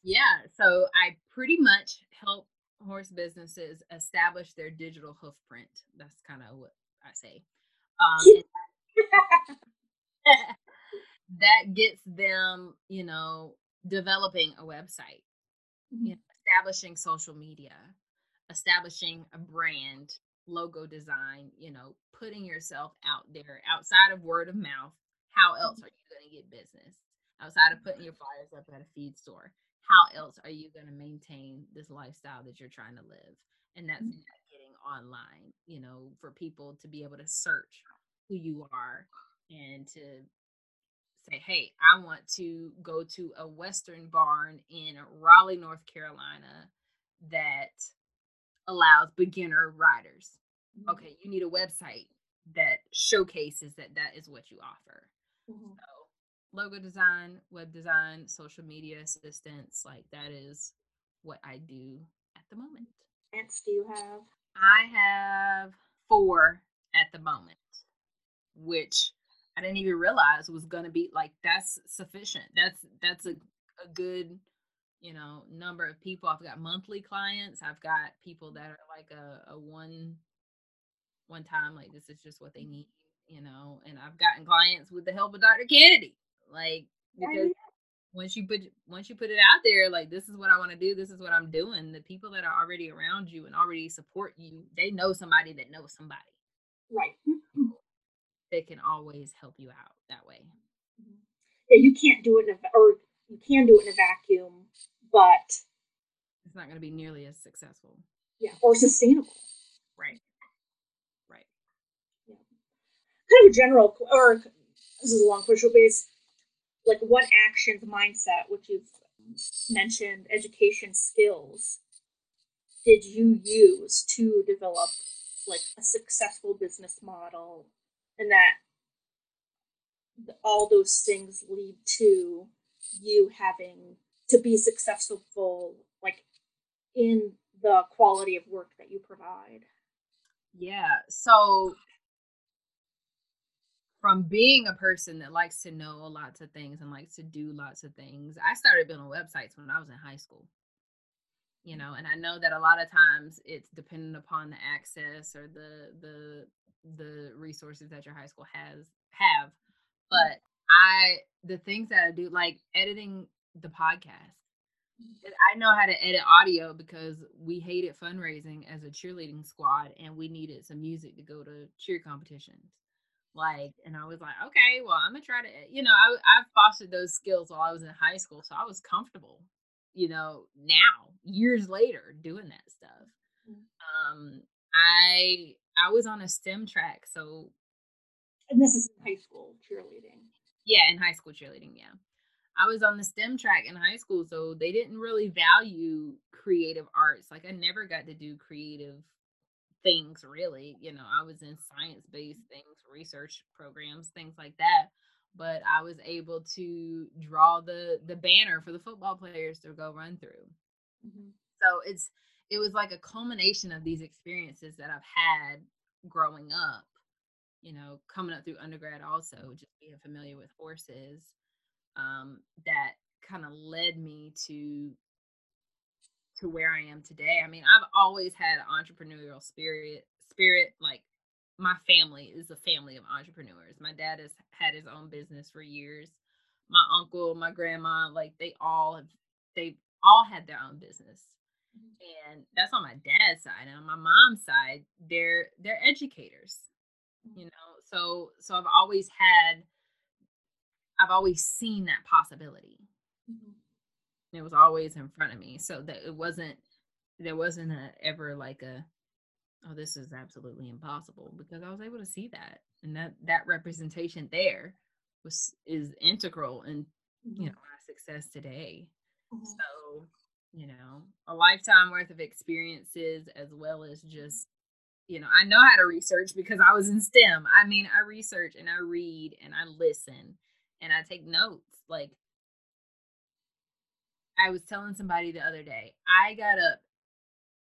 Yeah, so I pretty much help horse businesses establish their digital hoof print. That's kind of what I say. Um, that gets them, you know, developing a website, mm-hmm. you know, establishing social media, establishing a brand, logo design, you know, putting yourself out there outside of word of mouth. How else are you going to get business outside of putting your flyers up at a feed store? How else are you going to maintain this lifestyle that you're trying to live? And that's mm-hmm. getting online, you know, for people to be able to search who you are. And to say, hey, I want to go to a Western barn in Raleigh, North Carolina that allows beginner riders. Mm-hmm. Okay, you need a website that showcases that that is what you offer. Mm-hmm. So logo design, web design, social media assistance, like that is what I do at the moment. Clients do you have? I have four at the moment, which I didn't even realize was going to be like, that's sufficient. That's, that's a, a good, you know, number of people. I've got monthly clients. I've got people that are like a, a one, one time, like this is just what they need, you know, and I've gotten clients with the help of Doctor Kennedy. Like, because once you put, once you put it out there, like, this is what I want to do. This is what I'm doing. The people that are already around you and already support you, they know somebody that knows somebody. Right. They can always help you out that way. Yeah, you can't do it, or you can do it in a vacuum, but it's not going to be nearly as successful. Yeah, or sustainable. Right. Right. Yeah. Kind of a general, or this is a long question, but it's like what actions, mindset, which you've mentioned, education, skills, did you use to develop like a successful business model, and that all those things lead to you having to be successful, like in the quality of work that you provide? Yeah. So from being a person that likes to know lots of things and likes to do lots of things, I started building websites when I was in high school. You know, and I know that a lot of times it's dependent upon the access or the the the resources that your high school has have. But I the things that I do, like editing the podcast. I know how to edit audio because we hated fundraising as a cheerleading squad, and we needed some music to go to cheer competitions. Like, and I was like, okay, well, I'm gonna try to, you know, I I fostered those skills while I was in high school, so I was comfortable, you know, now years later doing that stuff. Mm-hmm. Um, I I was on a STEM track, so and this is high school cheerleading. Yeah, in high school cheerleading, yeah. I was on the STEM track in high school, so they didn't really value creative arts. Like, I never got to do creative things, really. You know, I was in science-based things, research programs, things like that. But I was able to draw the the banner for the football players to go run through. Mm-hmm. So it's it was like a culmination of these experiences that I've had growing up, you know, coming up through undergrad also, just being familiar with horses. Um, that kind of led me to to where I am today. I mean, I've always had an entrepreneurial spirit. Spirit, like my family is a family of entrepreneurs. My dad has had his own business for years. My uncle, my grandma, like they all have, they all had their own business, mm-hmm. and that's on my dad's side. And on my mom's side, they're they're educators, mm-hmm. you know. So so I've always had. I've always seen that possibility. Mm-hmm. It was always in front of me. So that it wasn't, there wasn't a, ever like a, oh, this is absolutely impossible, because I was able to see that. And that, that representation there was, is integral in, mm-hmm. you know, my success today. Mm-hmm. So, you know, a lifetime worth of experiences, as well as just, you know, I know how to research because I was in STEM. I mean, I research and I read and I listen. And I take notes. Like, I was telling somebody the other day, I got up,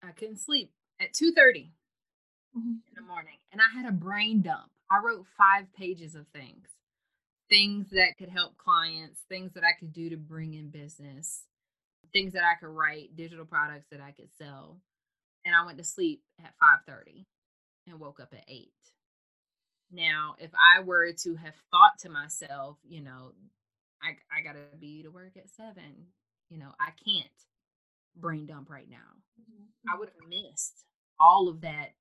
I couldn't sleep at two thirty mm-hmm. in the morning. And I had a brain dump. I wrote five pages of things. Things that could help clients, things that I could do to bring in business, things that I could write, digital products that I could sell. And I went to sleep at five thirty and woke up at eight. Now, if I were to have thought to myself, you know, I I got to be to work at seven, you know, I can't brain dump right now. Mm-hmm. I would have missed all of that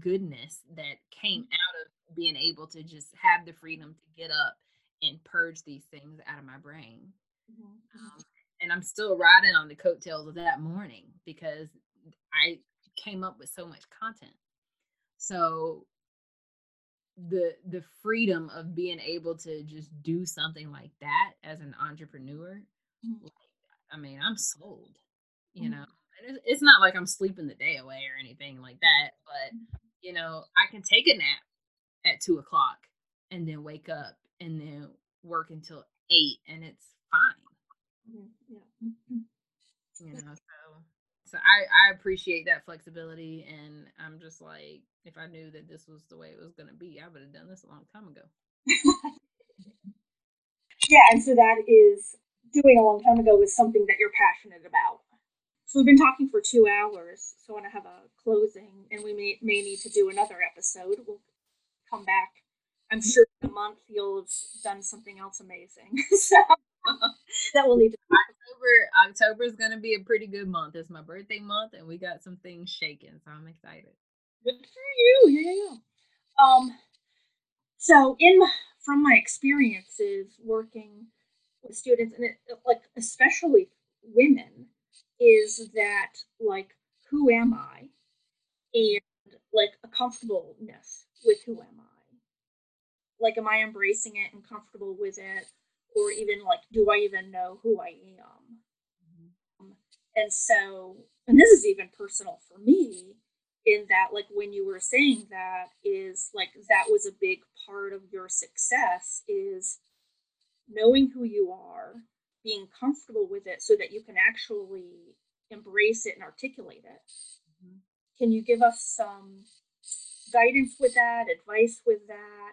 goodness that came out of being able to just have the freedom to get up and purge these things out of my brain. Mm-hmm. Um, and I'm still riding on the coattails of that morning because I came up with so much content. So the the freedom of being able to just do something like that as an entrepreneur, mm-hmm. like, I mean, I'm sold, you mm-hmm. know, it's, it's not like I'm sleeping the day away or anything like that, but you know, I can take a nap at two o'clock and then wake up and then work until eight and it's fine. Yeah, yeah. You know, so So I, I appreciate that flexibility, and I'm just like, if I knew that this was the way it was going to be, I would have done this a long time ago. Yeah, and so that is, doing a long time ago is something that you're passionate about. So we've been talking for two hours, so I want to have a closing, and we may, may need to do another episode. We'll come back. I'm sure in a month you'll have done something else amazing. So that will lead to October. October is going to be a pretty good month. It's my birthday month, and we got some things shaking, so I'm excited. Good for you! Yeah, yeah, yeah. Um, so in from my experiences working with students, and it, like especially women, is that like, who am I? And like a comfortableness with who am I? Like, am I embracing it and comfortable with it? Or even like, do I even know who I am? Mm-hmm. And so, and this is even personal for me, in that like when you were saying that is like, that was a big part of your success is knowing who you are, being comfortable with it so that you can actually embrace it and articulate it. Mm-hmm. Can you give us some guidance with that, advice with that?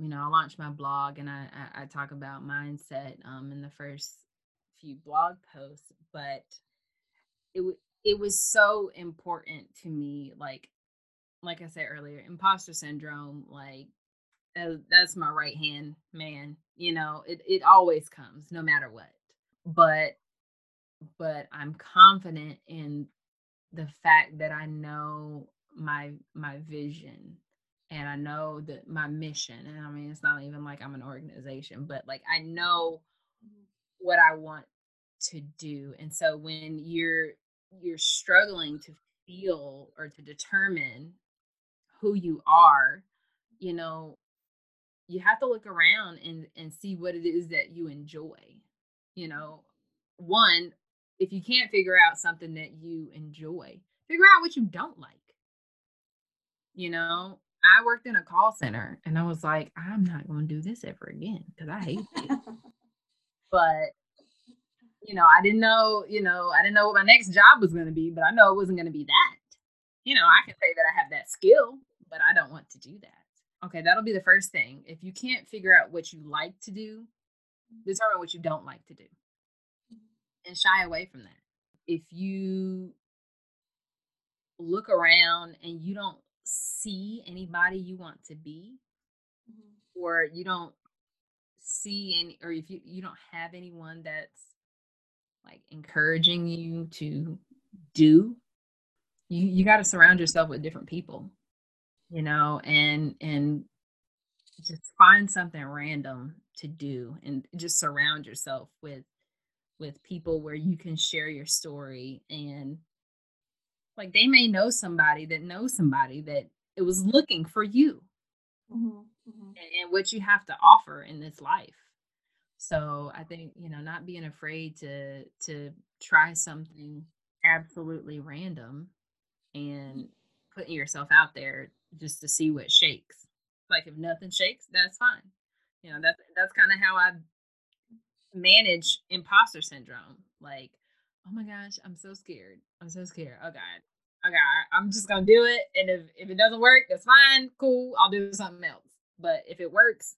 You know, I launched my blog and I, I, I talk about mindset um, in the first few blog posts, but it w- it was so important to me. Like, like I said earlier, imposter syndrome, like uh, that's my right hand man, you know, it, it always comes no matter what, but, but I'm confident in the fact that I know my, my vision. And I know that my mission, and I mean, it's not even like I'm an organization, but like, I know what I want to do. And so when you're, you're struggling to feel or to determine who you are, you know, you have to look around and, and see what it is that you enjoy. You know, one, if you can't figure out something that you enjoy, figure out what you don't like, you know? I worked in a call center and I was like, I'm not going to do this ever again because I hate it. But, you know, I didn't know, you know, I didn't know what my next job was going to be, but I know it wasn't going to be that. You know, I can say that I have that skill, but I don't want to do that. Okay, that'll be the first thing. If you can't figure out what you like to do, determine what you don't like to do and shy away from that. If you look around and you don't see anybody you want to be, mm-hmm. or you don't see any, or if you, you don't have anyone that's like encouraging you to do, you, you got to surround yourself with different people, you know, and, and just find something random to do and just surround yourself with, with people where you can share your story. And like, they may know somebody that knows somebody that it was looking for you, mm-hmm, mm-hmm. And, and what you have to offer in this life. So I think, you know, not being afraid to, to try something absolutely random and putting yourself out there just to see what shakes. Like, if nothing shakes, that's fine. You know, that's, that's kind of how I manage imposter syndrome. Like, oh my gosh, I'm so scared. I'm so scared. Oh God. Oh God. I'm just going to do it. And if, if it doesn't work, that's fine. Cool. I'll do something else. But if it works,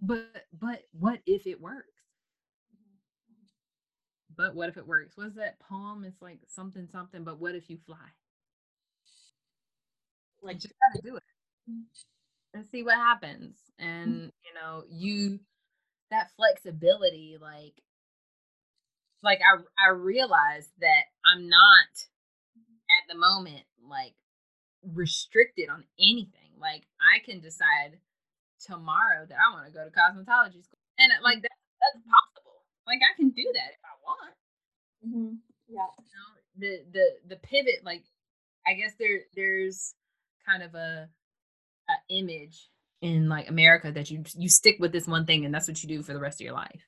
but, but what if it works? But what if it works? What's that poem? It's like something, something, but what if you fly? Like, you gotta do it and see what happens. And you know, you, that flexibility, like, Like I, I realized that I'm not at the moment like restricted on anything. Like, I can decide tomorrow that I want to go to cosmetology school, and like that, that's possible. Like, I can do that if I want. Mm-hmm. Yeah. You know, the the the pivot. Like, I guess there there's kind of a a image in like America that you you stick with this one thing and that's what you do for the rest of your life.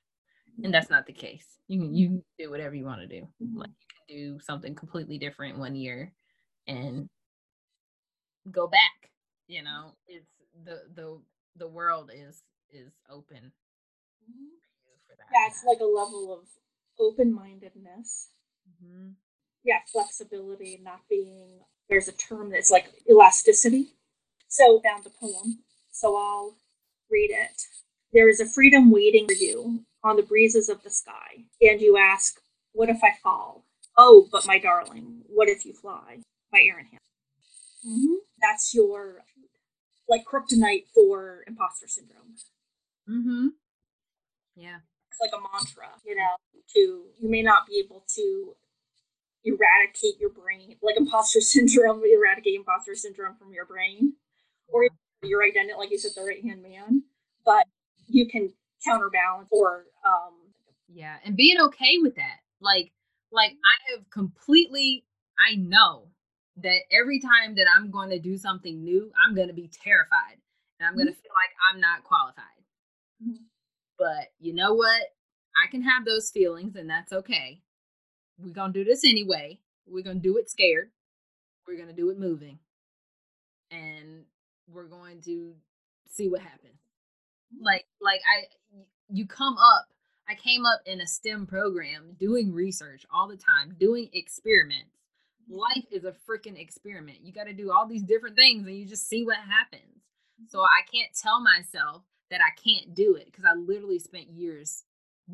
And that's not the case. You can you can do whatever you want to do. Like, you can do something completely different one year and go back. You know, it's the the the world is is open for that. Yeah, it's like a level of open-mindedness. Mm-hmm. Yeah, flexibility, not being, there's a term that's like elasticity. So I found the poem. So I'll read it. There is a freedom waiting for you on the breezes of the sky. And you ask, what if I fall? Oh, but my darling, what if you fly? By Erin Hanson. Mm-hmm. That's your, like, kryptonite for imposter syndrome. Mm-hmm. Yeah. It's like a mantra, you know, to, you may not be able to eradicate your brain, like imposter syndrome, eradicate imposter syndrome from your brain, or your identity, like you said, the right-hand man, but you can counterbalance or um, Yeah. And being okay with that. Like, like I have completely, I know that every time that I'm going to do something new, I'm going to be terrified and I'm going to mm-hmm. feel like I'm not qualified. Mm-hmm. But you know what? I can have those feelings and that's okay. We're going to do this anyway. We're going to do it scared. We're going to do it moving. And we're going to see what happens. Like, like I, you come up, I came up in a STEM program doing research all the time, doing experiments. Life is a freaking experiment. You got to do all these different things and you just see what happens. So I can't tell myself that I can't do it because I literally spent years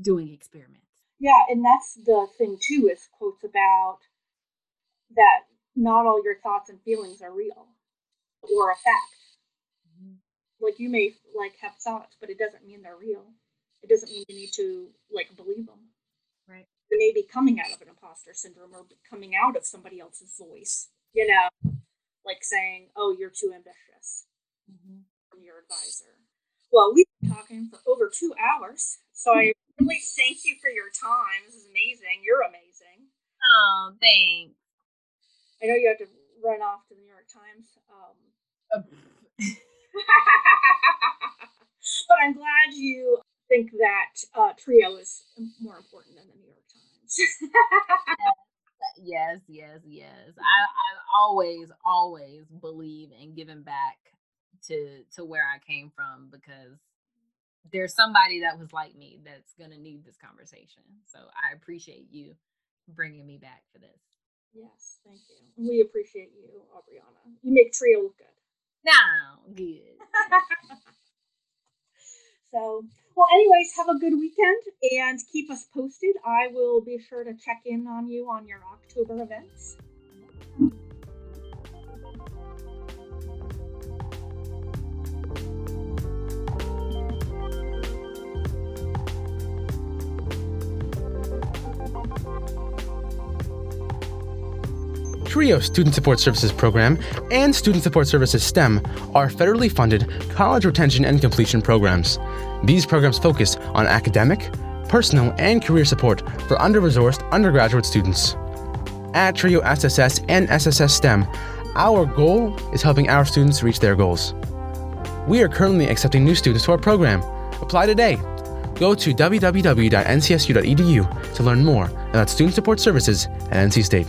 doing experiments. Yeah. And that's the thing too, is quotes about that. Not all your thoughts and feelings are real or a fact. Mm-hmm. Like you may like have thoughts, but it doesn't mean they're real. It doesn't mean you need to like believe them. Right. It may be coming out of an imposter syndrome or coming out of somebody else's voice, you know, like saying, oh, you're too ambitious mm-hmm. from your advisor. Well, we've been talking for over two hours. So I really thank you for your time. This is amazing. You're amazing. Oh, thanks. I know you have to run off to the New York Times. Um, but I'm glad you think that uh, TRIO is more important than the New York Times. yes, yes, yes. I, I always, always believe in giving back to to where I came from because there's somebody that was like me that's going to need this conversation. So I appreciate you bringing me back for this. Yes, thank you. We appreciate you, Abriana. You make TRIO look good. No, good. So, well, anyways, have a good weekend and keep us posted. I will be sure to check in on you on your October events. TRIO Student Support Services Program and Student Support Services STEM are federally funded college retention and completion programs. These programs focus on academic, personal, and career support for under-resourced undergraduate students. At TRIO S S S and S S S STEM, our goal is helping our students reach their goals. We are currently accepting new students to our program. Apply today. Go to w w w dot n c s u dot e d u to learn more about Student Support Services at N C State.